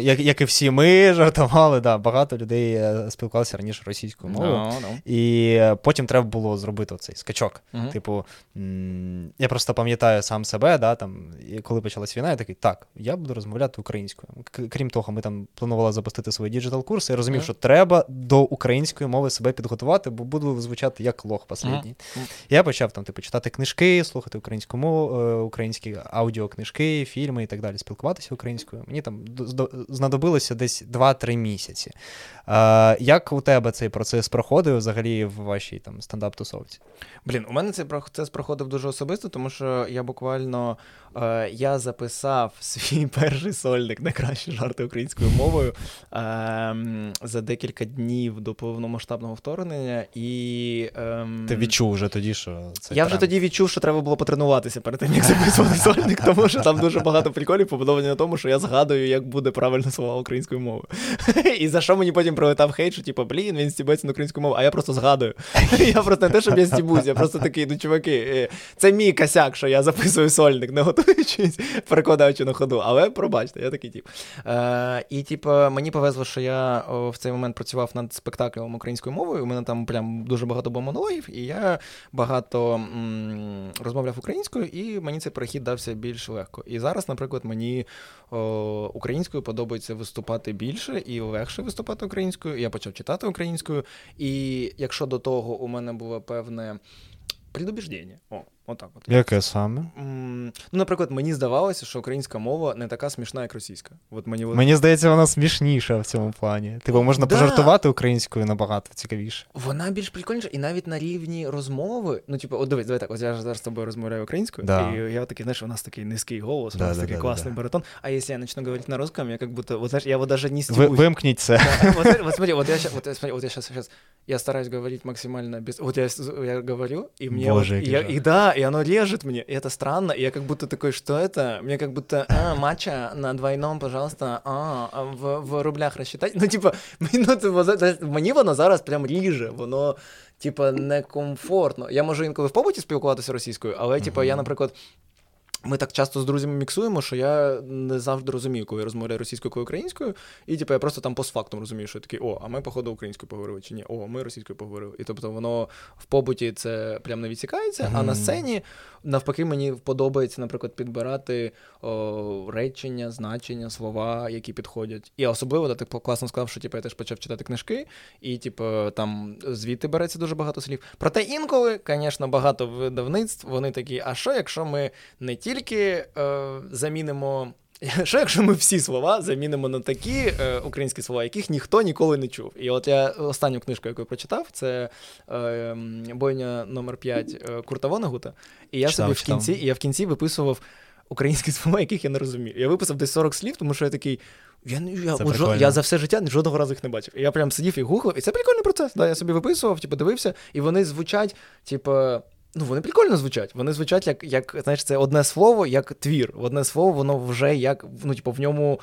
як, як і всі ми жартували, да, багато людей спілкувалися раніше російською мовою, no, no. і потім треба було зробити цей скачок, mm-hmm. типу, м- я просто пам'ятаю сам себе, да, там, і коли почалась війна, я такий, так, я буду розмовляти українською. Крім того, ми там планували запустити свої діджитал-курси, я розумів, mm-hmm. що треба до української мови себе підготувати, бо буду звучати як лох послідній. Mm-hmm. Я почав там, типу, читати книжки, слухати українську мову, українські аудіокнижки, фільми і так далі, спілкуватися українською. Мені там знадобилося десь два-три місяці. Е, як у тебе цей процес проходив взагалі в вашій там стендап-тусовці? Блін, у мене цей процес проходив дуже особисто, тому що я буквально... Я записав свій перший сольник на кращі жарти українською мовою за декілька днів до повномасштабного вторгнення. І, ем... Ти відчув вже тоді, що це... Я вже тренд. тоді відчув, що треба було потренуватися перед тим, як записувати сольник, тому що там дуже багато приколів побудовані на тому, що я згадую, як буде правильно слова українською мовою. І за що мені потім прилетав хейт, що типу, блін, він стібеться на українську мову, а я просто згадую. Я просто не те, щоб я стібусь, я просто такий, ну чуваки, це мій косяк, що я записую сольник, не готую. Перекладаючи на ходу, але пробачте, я такий тип. Е, і типу, мені повезло, що я о, в цей момент працював над спектаклем українською мовою. У мене там прям дуже багато було монологів, і я багато м- розмовляв українською, і мені цей перехід дався більш легко. І зараз, наприклад, мені о, українською подобається виступати більше і легше виступати українською. Я почав читати українською. І якщо до того у мене було певне предубіждення. О. Отак от. Яке саме? Ну, наприклад, мені здавалося, що українська мова не така смішна, як російська. От мені... мені здається, вона смішніша в цьому плані. Типу, можна да. пожартувати українською набагато цікавіше. Вона більш прикольніша, і навіть на рівні розмови. Ну, типу, от дивись, давай так, ось я ж зараз з тобою розмовляю українською, да. і я такий, знаєш, у нас такий низький голос, да, у нас да, такий да, класний да, баритон. А якщо я почну говорити на русском, я як будто, от знаєш, я вот даже не стебусь. Вы, вимкніть це. Да, вот, вот, смотри, вот я сейчас, вот, вот я сейчас, сейчас, я стараюсь говорить максимально без... Вот я, я говорю, и мне... Боже, я, и да, и оно режет мне, и это странно, и я как будто такой, что это? Мне как будто, а, матча на двойном, пожалуйста, а, в, в рублях рассчитать. Ну, типа, ну, це, мені воно зараз прям ріже, воно, типа, некомфортно. Я можу інколи в побуті спілкуватися російською, але, типа, я, наприклад, ми так часто з друзями міксуємо, що я не завжди розумію, коли я розмовляю російською, коли українською, і типу, я просто там постфактум розумію, що я такий, о, а ми, походу, українською поговорили, чи ні, о, ми російською поговорили. І тобто воно в побуті це прям не відсікається, mm-hmm. а на сцені, навпаки, мені подобається, наприклад, підбирати о, речення, значення, слова, які підходять. І особливо, ти класно сказав, що типу, я теж почав читати книжки, і типу, там звідти береться дуже багато слів. Проте інколи, звісно, багато видавництв, вони такі, а що, якщо ми не ті, тільки е, замінимо, що якщо ми всі слова замінимо на такі е, українські слова, яких ніхто ніколи не чув. І от я останню книжку, яку я прочитав, це е, «Бойня номер п'ять» Курта Вонагута. І я читав, собі в кінці, і я в кінці виписував українські слова, яких я не розумію. Я виписав десь сорок слів, тому що я такий... Я, я, жо, я за все життя жодного разу їх не бачив. І я прям сидів і гуглив, і це прикольний процес. Да, я собі виписував, типу, дивився, і вони звучать, типу... Ну, вони прикольно звучать. Вони звучать як, як, знаєш, це одне слово, як твір. Одне слово, воно вже як, ну, типу, в ньому,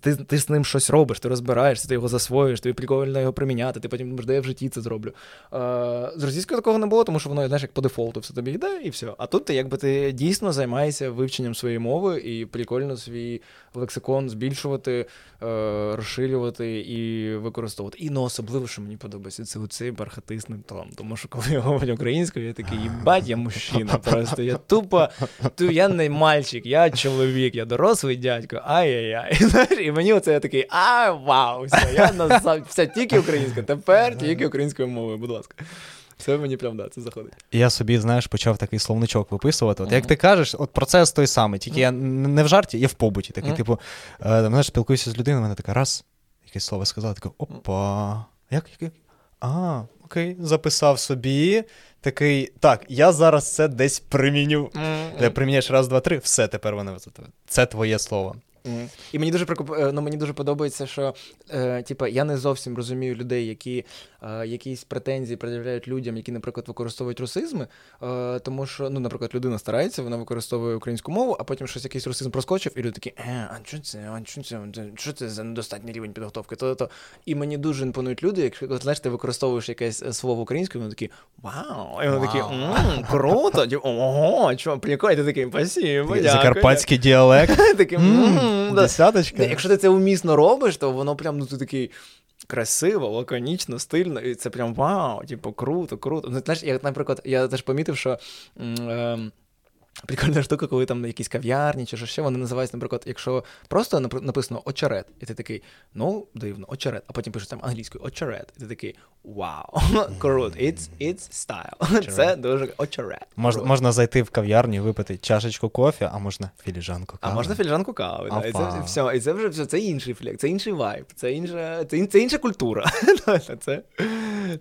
ти, ти з ним щось робиш, ти розбираєшся, ти його засвоюєш, тобі прикольно його приміняти, ти потім думаєш, де я в житті це зроблю. Е, з російською такого не було, тому що воно, знаєш, як по дефолту все тобі йде, і все. А тут ти, якби, ти дійсно займаєшся вивченням своєї мови, і прикольно свій лексикон збільшувати, е, розширювати і використовувати. І, ну, особливо, що мені подобається, це оцей бархатисний тон. Тому що, коли я говорю українською, я такий, їбать, ебать, я мужчина просто, я тупо, я не мальчик, я чоловік, я дорослий дядько, ай-яй-яй. І мені оце я такий, а, вау, все, я насам, все, тільки українська, тепер тільки українською мовою, будь ласка. Це мені прям, да, це заходить. Я собі, знаєш, почав такий словничок виписувати. От, mm-hmm. як ти кажеш, от процес той самий, тільки mm-hmm. я не в жарті, я в побуті. Такий, mm-hmm. типу, е, знаєш, спілкуюся з людиною, вона така, раз, якесь слово сказала, така, опа, як, як, а, окей, записав собі, такий, так, я зараз це десь приміню. Mm-hmm. Ти приміняєш раз, два, три, все, тепер воно, це твоє слово. Mm. І мені дуже прикуп... ну, мені дуже подобається, що е, тіпа, я не зовсім розумію людей, які е, якісь претензії пред'являють людям, які, наприклад, використовують русизми, е, тому що, ну, наприклад, людина старається, вона використовує українську мову, а потім щось якийсь русизм проскочив, і люди такі, е, а що це, а що це, що це за недостатній рівень підготовки, то-то. І мені дуже імпонують люди, якщо, знаєш, ти використовуєш якесь слово українською, вони такі, вау, і вони такі, ммм, круто, ого, чому, прикольно, ти такий, спасибо, дякую. Закарпатський діалект. Такий, ммм. Десяточка. Якщо ти це умісно робиш, то воно прям, ну, ти такий красиво, лаконічно, стильно, і це прям вау, типу, круто, круто. Ну, знаєш, як, наприклад, я теж помітив, що е, прикольна штука, коли там якісь кав'ярні чи що ще, вони називають, наприклад, якщо просто написано очерет, і ти такий, ну, дивно, очерет, а потім пишуть там англійською очерет, і ти такий, вау, круто, it's, it's style, це дуже очерет. Можна, можна зайти в кав'ярню, випити чашечку кофі, а можна філіжанку кави. А можна філіжанку кави, да. І це, все, і це вже все, це інший флек, це інший вайб, це інша, це, це інша культура. це,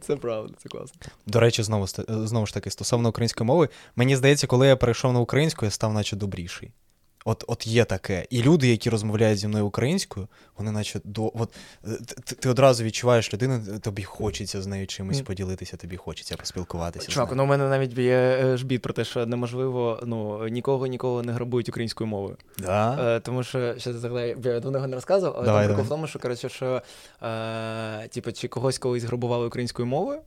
це правда, це класно. До речі, знову, знову ж таки, стосовно української мови, мені здається, коли я перейшов на українську, я став наче добріший. От, от є таке. І люди, які розмовляють зі мною українською, вони наче до... От, ти, ти одразу відчуваєш людину, тобі хочеться з нею чимось поділитися, тобі хочеться поспілкуватися. Чувак, ну в мене навіть є жбіт про те, що неможливо, ну, нікого нікого не грабують українською мовою. Да? Е, тому що, ще загадай, я давно не розказував, але давай, там прикол в тому, що, коротше, що, е, типу, чи когось колись грабували українською мовою,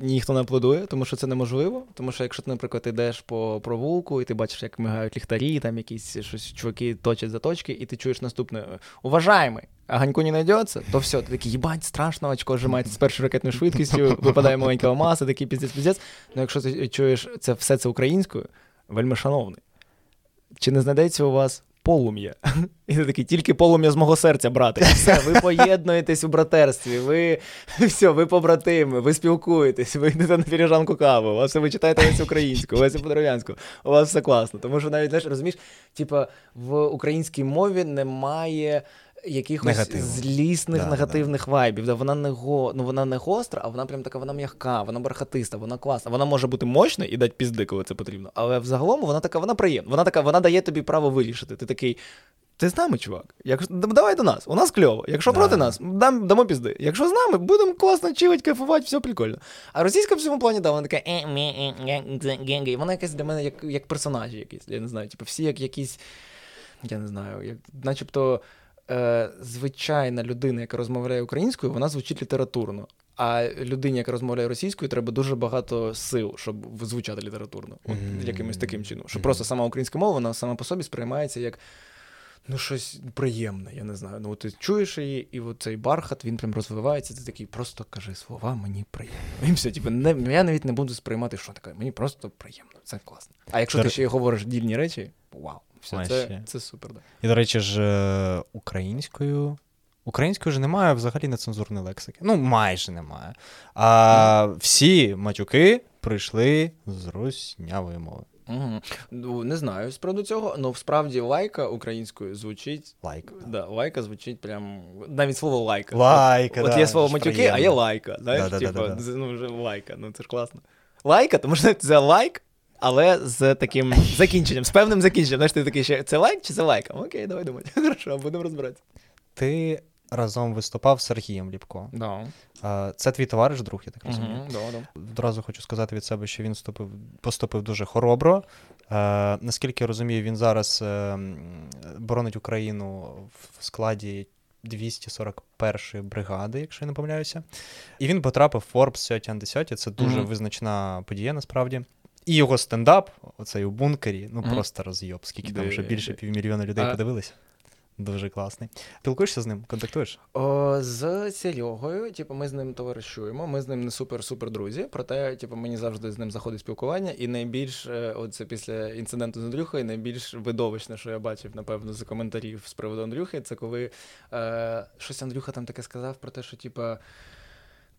ніхто не аплодує, тому що це неможливо. Тому що якщо ти, наприклад, йдеш по провулку і ти бачиш, як мигають ліхтарі, там якісь щось чуваки точать заточки, і ти чуєш наступне «Уважаємий, а ганьку не знайдеться», то все, ти такий, їбать, страшно, очко зжимається з першою ракетною швидкістю, випадає маленька маса, такий піздець-піздець. Ну якщо ти чуєш це все це українською, вельми шановний, чи не знайдеться у вас полум'я? І ти такий, тільки полум'я з мого серця, брати. Все, ви поєднуєтесь у братерстві, ви все, ви побратими, ви спілкуєтесь, ви йдете на філіжанку кави, у вас все, ви читаєте весь українську, весь по-дерев'янську, у вас все класно. Тому що навіть, знаєш, розумієш, типа в українській мові немає якихось негативу, злісних, да, негативних, да, вайбів. Да, вона не го, ну вона не гостра, а вона прям така, вона м'яка, вона бархатиста, вона класна. Вона може бути мощна і дати пізди, коли це потрібно. Але взагалом вона така, вона приємна. Вона така, вона дає тобі право вирішити. Ти такий, ти з нами, чувак. Як, давай до нас, у нас кльово. Якщо да. проти нас, дам, дамо пізди. Якщо з нами, будемо класно чилить, кайфувати, все прикольно. А російська в цьому плані, да, вона така, вона якась для мене як, як персонажі якісь, я не знаю, типу всі як якісь, я не знаю, як, начебто звичайна людина, яка розмовляє українською, вона звучить літературно. А людині, яка розмовляє російською, треба дуже багато сил, щоб звучати літературно. От mm-hmm. якимось таким чином. Що mm-hmm. просто сама українська мова, вона сама по собі сприймається як ну, щось приємне, я не знаю. Ну, ти чуєш її, і цей бархат, він прям розвивається, ти такий, просто кажи слова, мені приємно. І все, типу, не, я навіть не буду сприймати, що таке, мені просто приємно, це класно. А якщо Дор... ти ще й говориш дільні речі, вау. Все, це, це супер, да. І, до речі ж, українською... Українською ж немає взагалі нецензурної лексики. Ну, майже немає. А mm. всі матюки прийшли з руснявої мови. Угу. Ну, не знаю справді цього, але справді лайка українською звучить... Лайка. Да, лайка звучить прям... Навіть слово лайка. Лайка, от, да. От є слово матюки, приємно. А є лайка. Знаєш, да, да, типу, да, да, да. Ну, вже лайка. Ну, це ж класно. Лайка, тому що це лайк, але з таким закінченням, з певним закінченням. Знаєш, ти такий ще, це лайк чи це лайка? Окей, давай думати. Хорошо, будемо розбиратися. Ти разом виступав з Сергієм Ліпко. Да. Це твій товариш, друг, я так розумію. Угу, да, да. Одразу хочу сказати від себе, що він вступив, поступив дуже хоробро. Е, наскільки я розумію, він зараз е, боронить Україну в складі двісті сорок першої бригади, якщо я не помиляюся. І він потрапив в Forbes сімдесят. Це дуже угу. визначна подія, насправді. І його стендап, оцей у бункері, ну mm-hmm. просто розйоб, скільки там вже більше півмільйона людей а, подивилися. Дуже класний. Спілкуєшся з ним? Контактуєш? О, з Серегою, типу, ми з ним товаришуємо, ми з ним не супер-супер друзі, проте типу, мені завжди з ним заходить спілкування, і найбільш, от це після інциденту з Андрюхою, найбільш видовищне, що я бачив, напевно, з коментарів з приводу Андрюхи, це коли е, щось Андрюха там таке сказав про те, що, типу,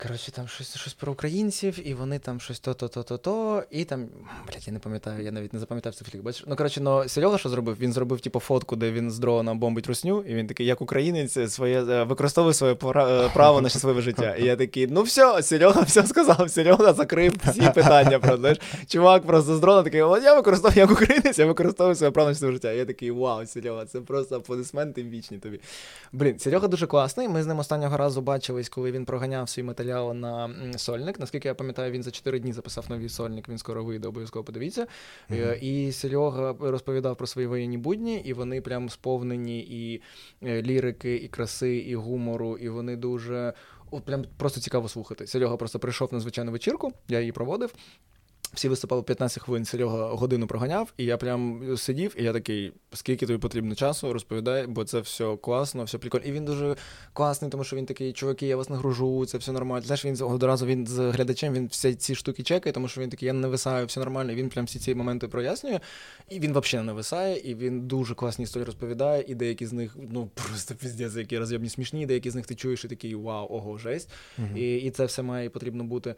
коротше, там щось, щось про українців, і вони там щось то-то-то-то-то, і там, блядь, я не пам'ятаю, я навіть не запам'ятав цих флік, бачиш? Ну, коротше, ну, Серега що зробив? Він зробив, типу, фотку, де він з дрона бомбить русню, і він такий, як українець, своє, використовує своє право на щасливе життя. І я такий, ну все, Серега все сказав, Серега закрив всі питання, правда, знаєш? Чувак просто з дрона такий, я використовую, як українець, я використовую своє право на щасливе життя. І я такий, вау, Серега, це просто аплодисменти вічні тобі. Блін, Серега дуже класний, ми з ним останнього разу бачились, коли він проганяв свій матеріал на сольник. Наскільки я пам'ятаю, він за чотири дні записав новий сольник, він скоро вийде, обов'язково подивіться. Mm-hmm. І Серега розповідав про свої воєнні будні, і вони прям сповнені і лірики, і краси, і гумору, і вони дуже... О, прям просто цікаво слухати. Серега просто прийшов на звичайну вечірку, я її проводив, всі виступали п'ятнадцять хвилин, Серега годину проганяв, і я прям сидів, і я такий, скільки тобі потрібно часу, розповідай, бо це все класно, все прикольно. І він дуже класний, тому що він такий, чуваки, я вас нагружу, це все нормально. Знаєш, він одразу він з глядачем, він всі ці штуки чекає, тому що він такий, я не нависаю, все нормально, і він прям всі ці моменти прояснює, і він взагалі не нависає, і він дуже класні історії розповідає, і деякі з них, ну, просто піздець, які роз'єбні смішні, деякі з них ти чуєш і такий, вау, ого, жесть. Угу. І, і це все має і потрібно бути.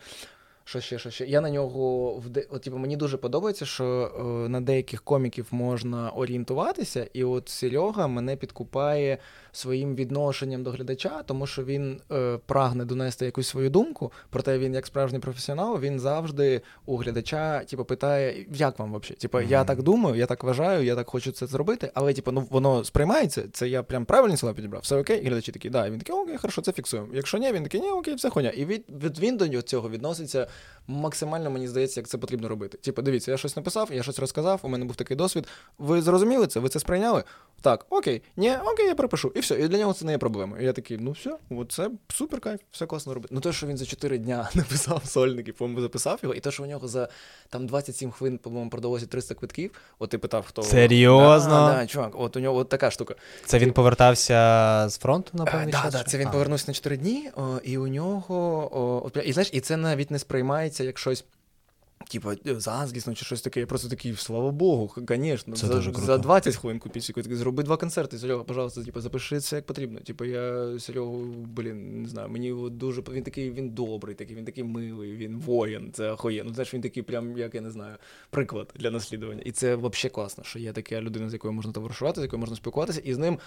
Що ще, що ще? Я на нього, вд... от, типу, мені дуже подобається, що е, на деяких коміків можна орієнтуватися, і от Серега мене підкупає своїм відношенням до глядача, тому що він е, прагне донести якусь свою думку, проте він, як справжній професіонал, він завжди у глядача, типу, питає, як вам взагалі? Типу, mm-hmm. я так думаю, я так вважаю, я так хочу це зробити, але, типу, ну, воно сприймається, це я прям правильні слова підібрав, все окей, і глядачі такі, да, і він такий, окей, хорошо, це фіксуємо. Якщо ні, він такий, ні, окей, все хуйня. І від, від він до цього відноситься максимально, мені здається, як це потрібно робити. Типу, дивіться, я щось написав, я щось розказав, у мене був такий досвід. Ви зрозуміли це? Ви це сприйняли? Так, окей, ні, окей, я перепишу. І все, і для нього це не є проблемою. І я такий, ну все, от це супер кайф, все класно робити. Ну те, що він за чотири дня написав сольник і, по-моєму, записав його, і те, що у нього за там двадцять сім хвилин, по-моєму, продалося триста квитків, от ти питав, хто... Серйозно? Да, да, чувак, от у нього от така штука. Це він повертався з фронту, напевно? Так, так, це він повернувся на чотири дні, о, і у нього... О, от, і, знаєш, і це навіть не сприймається як щось типа зазлісно чи щось таке, я просто такий, слава Богу, звісно, за, за двадцять хвилин купіть, зроби два концерти, Серега, пожалуйста, типа, запиши це як потрібно. Типа, я Серегу, блін, не знаю, мені дуже, він такий, він добрий, такий, він такий милий, він воїн, це охуєнно. Ну, знаєш, він такий прям, як я не знаю, приклад для наслідування. І це взагалі класно, що є така людина, з якою можна товаришувати, з якою можна спілкуватися, і з ним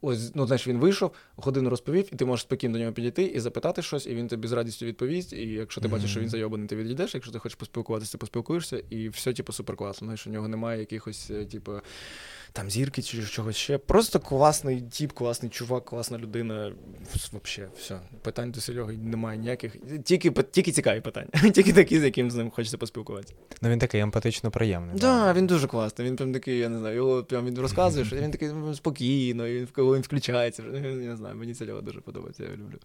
ось, ну, знаєш, він вийшов, годину розповів, і ти можеш спокійно до нього підійти і запитати щось, і він тобі з радістю відповість, і якщо ти mm-hmm. бачиш, що він зайобаний, ти відійдеш, якщо ти хочеш поспілкуватися, ти поспілкуєшся, і все, типу, суперкласно. Знаєш, у нього немає якихось, типу, там зірки чи чогось ще. Просто класний тіп, класний чувак, класна людина. Взагалі, все. Питань до Сереги немає ніяких. Тільки, тільки цікаві питання. Тільки такі, з яким з ним хочеться поспілкуватися. Ну, він такий емпатично приємний. Так, да, він дуже класний. Він прям такий, я не знаю, його прям він розказує, що він такий спокійно, він він включається. Я не знаю, мені Серега дуже подобається, я його люблю.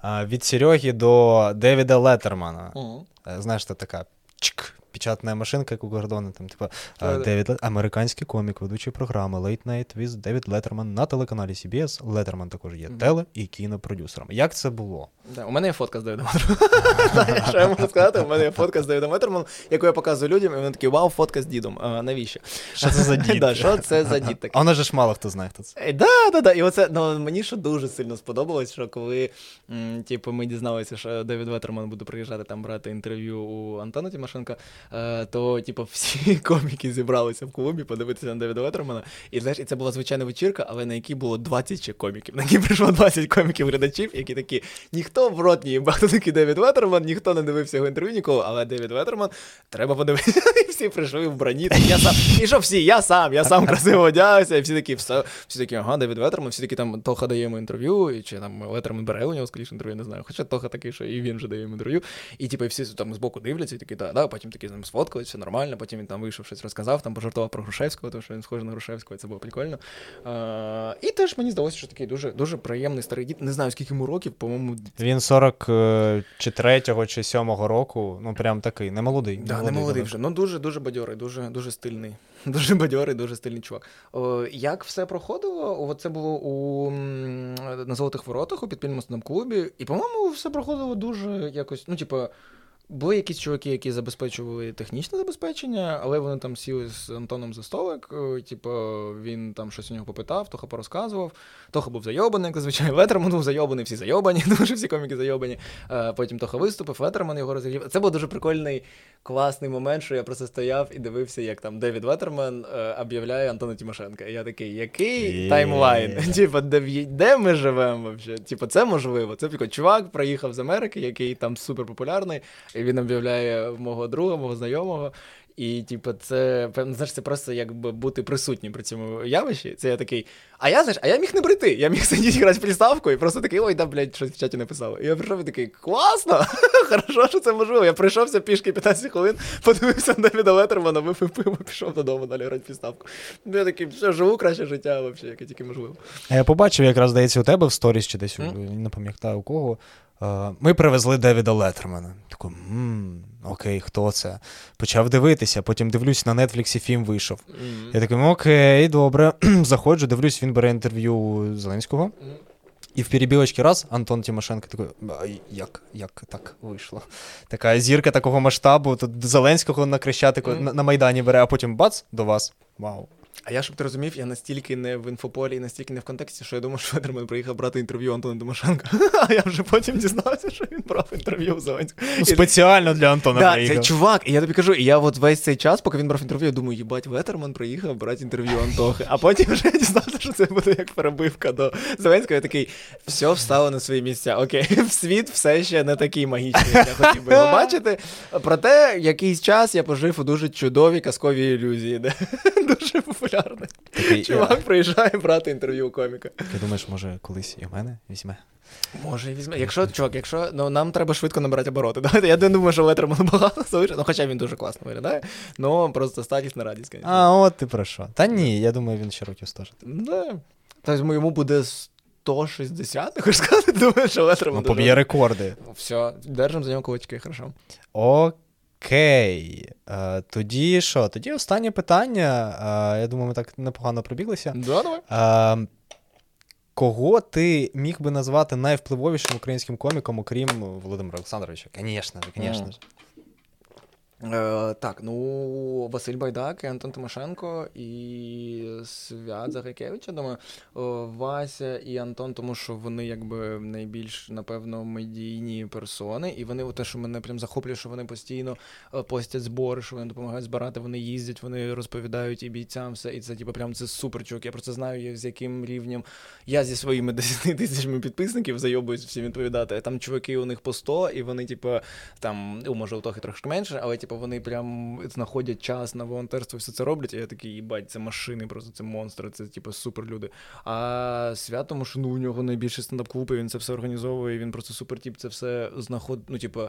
А, від Сереги до Девіда Леттермана. Угу. Знаєш, це така чик. Печатна машинка, як у Гордона, там, типу, Девід Лет... американський комік, ведучий програми Late Night with David Letterman на телеканалі сі бі ес. Леттерман також є mm-hmm. теле- і кінопродюсером. Як це було? Да, у мене є фотка з Девідом Леттерманом. Що я можу сказати? У мене є фотка з Девідом Леттерманом, яку я показую людям, і вони такі, вау, фотка з дідом. А, навіщо? Що це за дід? Що це за дід такий? А вона ж мало хто знає, хто це. Так, так, так. І оце, ну, мені що дуже сильно сподобалось, що коли, типу, ми дізналися, що Девід Леттерман буде приїжджати там брати інтерв'ю у Антона Тимошенка, то, типу, всі коміки зібралися в клубі подивитися на Девіда Леттермана. І, знаєш, і це була звичайна вечірка, але на якій було двадцять коміків. На якій прийшло двадцять коміків-глядачів, які такі, ніхто в рот не їбав, хто такий Девід Леттерман, ніхто не дивився його інтерв'ю ніколи, але Девід Леттерман, треба подивитися. І всі прийшли в броні, так, я сам, і що всі, я сам, я сам красиво одягався, і всі такі, все, всі такі, ага, Девід Леттерман, всі такі, там, Тоха дає йому інтерв'ю, і, чи там Леттерман бере у нього, скоріше, інтерв'ю, не знаю, хоча Тоха такий, що і він вже дає йому інтерв'ю, і, типу, всі там збоку дивляться, і такі, да, да, потім такі з ним сфоткались, все нормально, потім він там вийшов, щось розказав, там пожартував про Грушевського, тому що він схожий на Грушевського, це було прикольно. А, і теж мені здалося, що такий дуже, дуже приємний старий дід, не знаю, скільки йому років, по-моєму... Він сорок третього чи сьомого року, ну прям такий, не молодий. Да, не молодий вже, ну дуже Дуже бадьорий, дуже, дуже стильний. Дуже бадьорий, дуже стильний чувак. О, як все проходило? О, це було у, на Золотих Воротах, у Підпільному стендап-клубі. І, по-моєму, все проходило дуже якось, ну, типу, були якісь чуваки, які забезпечували технічне забезпечення, але вони там сіли з Антоном за столик, типу, він там щось у нього попитав, Тоха порозказував. Тоха був зайобаний, як зазвичай, Леттерман був зайобаний, всі зайобані, тому що всі коміки зайобані. Потім Тоха виступив, Леттерман його розігрів. Це був дуже прикольний, класний момент, що я просто стояв і дивився, як там Девід Леттерман об'являє Антона Тимошенка. І я такий, який таймлайн? Типа, де ми живемо взагалі? Типа, це можливо. Це прикольно. Чувак приїхав з Америки, який там суперпопулярний. І він об'являє мого друга, мого знайомого. І, типу, це, знаєш, це просто якби бути присутнім при цьому явищі. Це я такий, а я, знаєш, а я міг не прийти. Я міг сидіти грати в приставку і просто такий, ой, да, блядь, щось в чаті написали. І я прийшов і такий, класно, хорошо, що це можливо. Я прийшовся пішки п'ятнадцять хвилин, подивився на Девіда Леттермана, випив пиво, пішов додому далі грати в приставку. Я такий, все, живу краще життя, взагалі, яке тільки можливо. А я побачив, якраз, здається, у тебе в сторіс чи десь, mm? не пам'ятаю у кого, ми привезли Девіда Леттермана. Таку, ммм, окей, хто це? Почав дивитися, потім дивлюсь, на Нетфліксі фільм вийшов. Mm-hmm. Я такий, окей, добре, заходжу, дивлюсь, він бере інтерв'ю Зеленського. Mm-hmm. І в перебілочці раз Антон Тимошенко такий, як, як так вийшло? Така зірка такого масштабу, тут Зеленського на Крещатику, mm-hmm. на, на Майдані бере, а потім бац, до вас. Вау. А я, щоб ти розумів, я настільки не в інфополі, настільки не в контексті, що я думав, що Леттерман приїхав брати інтерв'ю Антона Тимошенка. А я вже потім дізнався, що він брав інтерв'ю у Зеленського. Ну, спеціально для Антона да, приїхав. Так, це чувак, і я тобі кажу, і я от весь цей час, поки він брав інтерв'ю, я думаю, їбать, Леттерман приїхав брати інтерв'ю Антохи. А потім вже дізнався, що це буде як перебивка до Зеленського. Я такий, все встало на свої місця. Окей, світ все ще не такий магічний, як я хотів би його бачити. Проте якийсь час я пожив у дуже чудовій казковій ілюзії, де дуже популярний. Такий, чувак я... приїжджає брати інтерв'ю у коміка. Ти думаєш, може, колись і в мене візьме? Може, і візьме. Якщо, чувак, якщо... Ну, нам треба швидко набирати обороти. Давайте, я не думаю, що Леттерман багато залишить. Ну, хоча він дуже класно виглядає. Ну, просто статісна радість, звісно. А, от ти про що. Та ні, я думаю, він ще років сто жити. Да. Тобто йому буде сто шістдесят, ти хочеш сказати? Думаю, що Леттерман... Ну, поб'є рекорди. Все, держимо за нього кулачки, хорошо. Окей. Окей, okay. Тоді що? Тоді останнє питання. Я думаю, ми так непогано пробіглися. Да, давай. Кого ти міг би назвати найвпливовішим українським коміком, окрім Володимира Олександровича? Звісно, звісно. Mm. Е, так, ну, Василь Байдак, Антон Тимошенко і Свят Загайкевича, думаю. Вася і Антон, тому що вони якби найбільш, напевно, медійні персони. І вони, те, що мене прям захоплює, що вони постійно постять збори, що вони допомагають збирати, вони їздять, вони розповідають і бійцям все. І це, типу, прям це супер, чувак. Я просто знаю, з яким рівнем я зі своїми десяти тисячами підписників зайобуюсь всім відповідати. Там чуваки у них по сто, і вони, типу, там, може, у Тохи трошки менше, але, типу, вони прям знаходять час на волонтерство і все це роблять. І я такий, їбать, це машини, просто це монстри, це, типу, супер люди. А Свят, тому що, ну, у нього найбільший стендап-клуб, він це все організовує, він просто супер, тип, це все знаходить, ну, типу,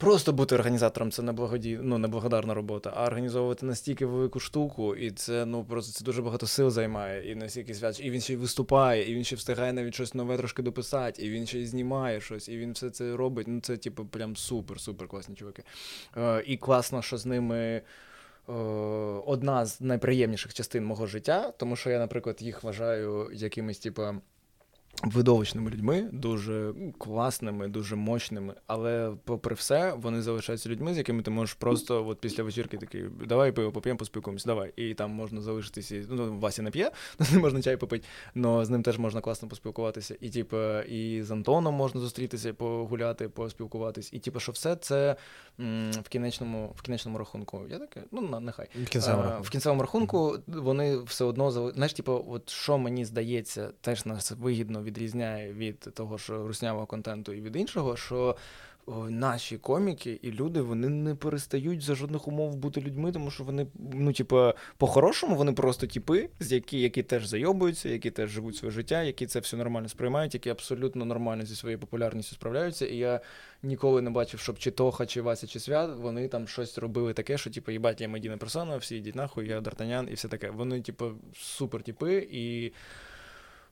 просто бути організатором – це неблагоді... ну, неблагодарна робота, а організовувати настільки велику штуку, і це, ну, просто це дуже багато сил займає, і настільки Свят, і він ще й виступає, і він ще встигає навіть щось нове трошки дописати, і він ще й знімає щось, і він все це робить, ну, це, типу, прям супер-супер класні чуваки. Е, і класно, що з ними... одна з найприємніших частин мого життя, тому що я, наприклад, їх вважаю якимись, типа, видовищними людьми, дуже класними, дуже мощними, але попри все, вони залишаються людьми, з якими ти можеш просто от після вечірки такий, давай пиво поп'ємо, поспілкуємось, давай. І там можна залишитися, ну, Вася не п'є, не можна чай попити, але з ним теж можна класно поспілкуватися. І, типу, і з Антоном можна зустрітися, погуляти, поспілкуватись. І, типу, що все це м- в кінечному, в кінечному рахунку. Я таке, ну, на, нехай. В кінцевому, а, в кінцевому рахунку вони все одно залишаються. Знаєш, типу, от що мені здається, теж нас вигідно відрізняє від того, що руснявого контенту і від іншого, що наші коміки і люди, вони не перестають за жодних умов бути людьми, тому що вони, ну, типу, по-хорошому вони просто тіпи, з які, які теж зайобуються, які теж живуть своє життя, які це все нормально сприймають, які абсолютно нормально зі своєю популярністю справляються. І я ніколи не бачив, щоб чи Тоха, чи Вася, чи Свят, вони там щось робили таке, що, типу, їбать, я медійна персона, всі йдіть нахуй, я Д'Артаньян і все таке. Вони, типу, супер тіпи, і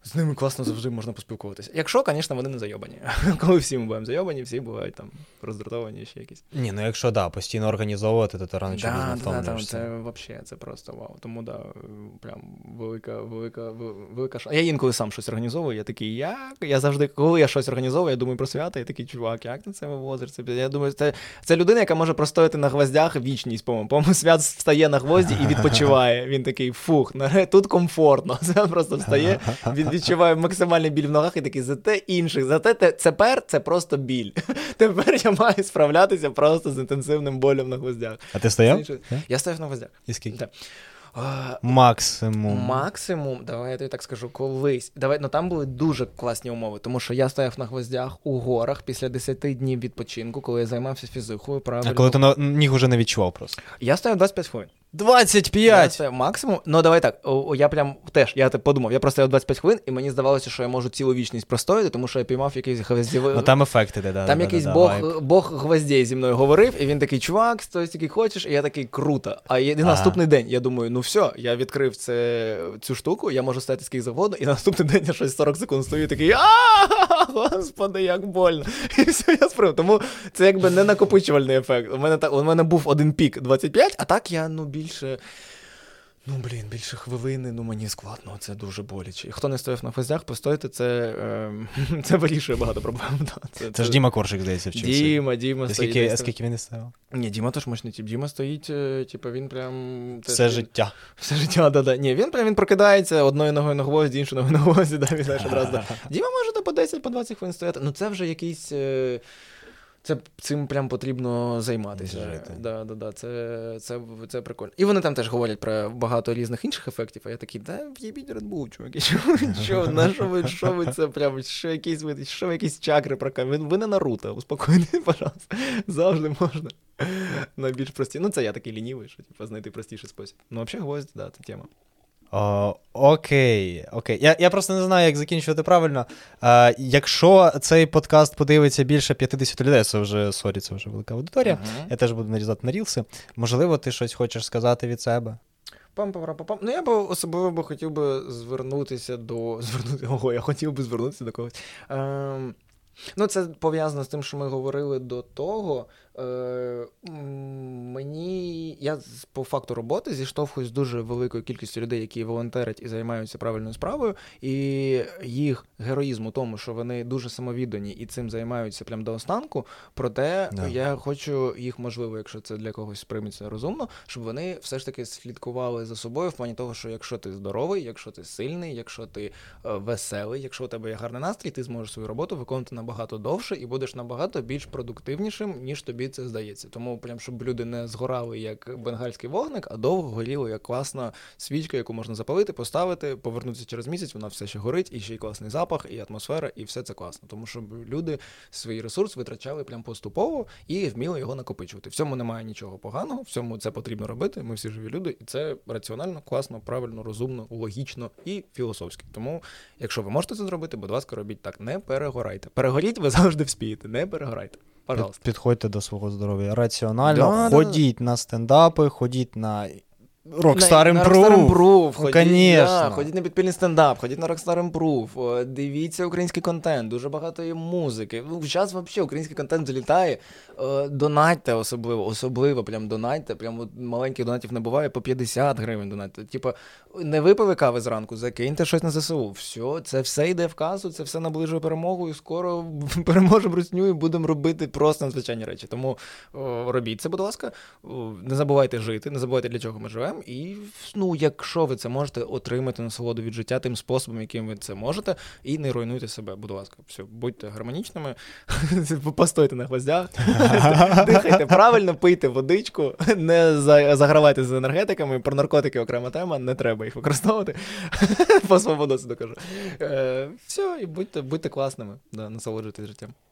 з ними класно завжди можна поспілкуватися. Якщо, звісно, вони не зайобані. Коли всі ми будемо зайобані, всі бувають там роздратовані ще якісь. Ні, ну якщо, да, постійно організовувати, то ти рано чи пізно втомлюєшся. Це взагалі, це просто вау. Тому, да, прям велика, велика, велика шанс. Я інколи сам щось організовую, я такий, як? Я завжди, коли я щось організовую, я думаю про свята, я такий, чувак, як ти це вивозиш? Це... Я думаю, це... це людина, яка може простояти на гвоздях вічність, по-моєму. По-моєму, свят встає на гвозді і відпочиває. Він такий, фух, тут комфортно. Свят просто встає, він відчуває максимальний біль в ногах і такий, зате інших, зате те, тепер це просто біль. Тепер я маю справлятися просто з інтенсивним болем на гвоздях. А ти стояв? Я стояв на гвоздях. І скільки? Так. Максимум. Максимум, давай я тобі так скажу, колись. Давай, ну там були дуже класні умови, тому що я стояв на гвоздях у горах після десять днів відпочинку, коли я займався фізикою, правильно. А коли ти на... ніг уже не відчував просто? Я стояв двадцять п'ять хвилин. двадцять п'ять! Це максимум. Ну, давай так, я прям теж, я так подумав, я простояв двадцять п'ять хвилин, і мені здавалося, що я можу цілу вічність простояти, тому що я піймав якийсь гвоздєвий... Ну, там ефекти, да, да. Там да, якийсь да, бог, да, бог гвоздєй зі мною говорив, і він такий, чувак, стой, який хочеш, і я такий, круто. А я... наступний день, я думаю, ну все, я відкрив це, цю штуку, я можу стояти з ким завгодно, і наступний день я щось сорок секунд стою, і такий, а господи, як больно. І все, я сприв. Тому це якби не накопичувальний ефект. У мене, так, у мене був один пік двадцять п'ять, а так я, ну, більше, ну, блін, більше хвилини, ну, мені складно, це дуже боляче. І хто не стояв на гвоздях, постойте, це, е, це вирішує багато проблем. Да. Це, це, це ж Діма Коршик, здається, вчився. Діма, Діма стоїть. Скільки, а скільки він не стояв? Ні, Діма теж мощний тип. Діма стоїть, типу, він прям... Все він, життя. Все життя, да-да. Ні, він прям, він прокидається, одною ногою на гвозді, іншою ногою на гвозді, да, він, знаєш, одразу. Да. Діма може по десять, по двадцять хвилин стояти. Ну, це вже якийсь... Е... Це цим прям потрібно займатися. Да, да, да, це, це, це прикольно. І вони там теж говорять про багато різних інших ефектів, а я такий, да, в'єбіть Red Bull, чуваки, що, на що ви, що ви це прям, що якісь, що якісь чакри прокачуєте, ви, ви не Наруто, успокойтесь, пожалуйста, завжди можна на більш прості, ну це я такий лінівий, що типу, знайти простіший спосіб. Ну, взагалі, гвоздь, да, це тема. О, окей, окей. Я, я просто не знаю, як закінчувати правильно. Е, якщо цей подкаст подивиться більше п'ятдесят людей, це вже, сорі, це вже велика аудиторія, uh-huh. Я теж буду нарізати на рілси. Можливо, ти щось хочеш сказати від себе? Пам-пам-пам-пам. Ну, я б особливо б хотів би звернутися до... Звернути... Ого, я хотів би звернутися до когось. Ем... Ну, це пов'язано з тим, що ми говорили до того. Е, мені, я по факту роботи зіштовхуюсь з дуже великою кількістю людей, які волонтерять і займаються правильною справою, і їх героїзм у тому, що вони дуже самовіддані і цим займаються прямо до останку, проте yeah. я хочу їх, можливо, якщо це для когось сприйметься розумно, щоб вони все ж таки слідкували за собою в плані того, що якщо ти здоровий, якщо ти сильний, якщо ти веселий, якщо у тебе є гарний настрій, ти зможеш свою роботу виконувати набагато довше і будеш набагато більш продуктивнішим, ніж тобі це здається. Тому прям, щоб люди не згорали як бенгальський вогник, а довго горіли як класна свічка, яку можна запалити, поставити, повернутися через місяць, вона все ще горить, і ще й класний запах, і атмосфера, і все це класно. Тому що люди свій ресурс витрачали прям поступово і вміли його накопичувати. В цьому немає нічого поганого, в цьому це потрібно робити, ми всі живі люди, і це раціонально, класно, правильно, розумно, логічно і філософськи. Тому, якщо ви можете це зробити, будь ласка, робіть так, не перегорайте. Перегоріть ви завжди вспієте, не перегорайте. Під, підходьте до свого здоров'я раціонально, да, ходіть да, на стендапи, ходіть на RockStar Improv, ходіть, да, ходіть на підпільний стендап, ходіть на RockStar Improv, дивіться український контент, дуже багато є музики. Зараз взагалі український контент залітає, донатьте особливо, особливо прям донатьте, прям маленьких донатів не буває, по п'ятдесят гривень донатьте. Типа, не випили кави зранку, закиньте щось на ЗСУ, все, це все йде в касу, це все наближує перемогу і скоро переможемо русню і будемо робити просто надзвичайні речі. Тому робіть це, будь ласка, не забувайте жити, не забувайте, для чого ми живемо. І, ну, якщо ви це можете, отримати насолоду від життя тим способом, яким ви це можете, і не руйнуйте себе, будь ласка. Все, будьте гармонічними, постойте на гвоздях, дихайте правильно, пийте водичку, не загравайте з енергетиками, про наркотики окрема тема, не треба їх використовувати, по свободу це докажу. Все, і будьте, будьте класними, да, насолоджуйтесь життям.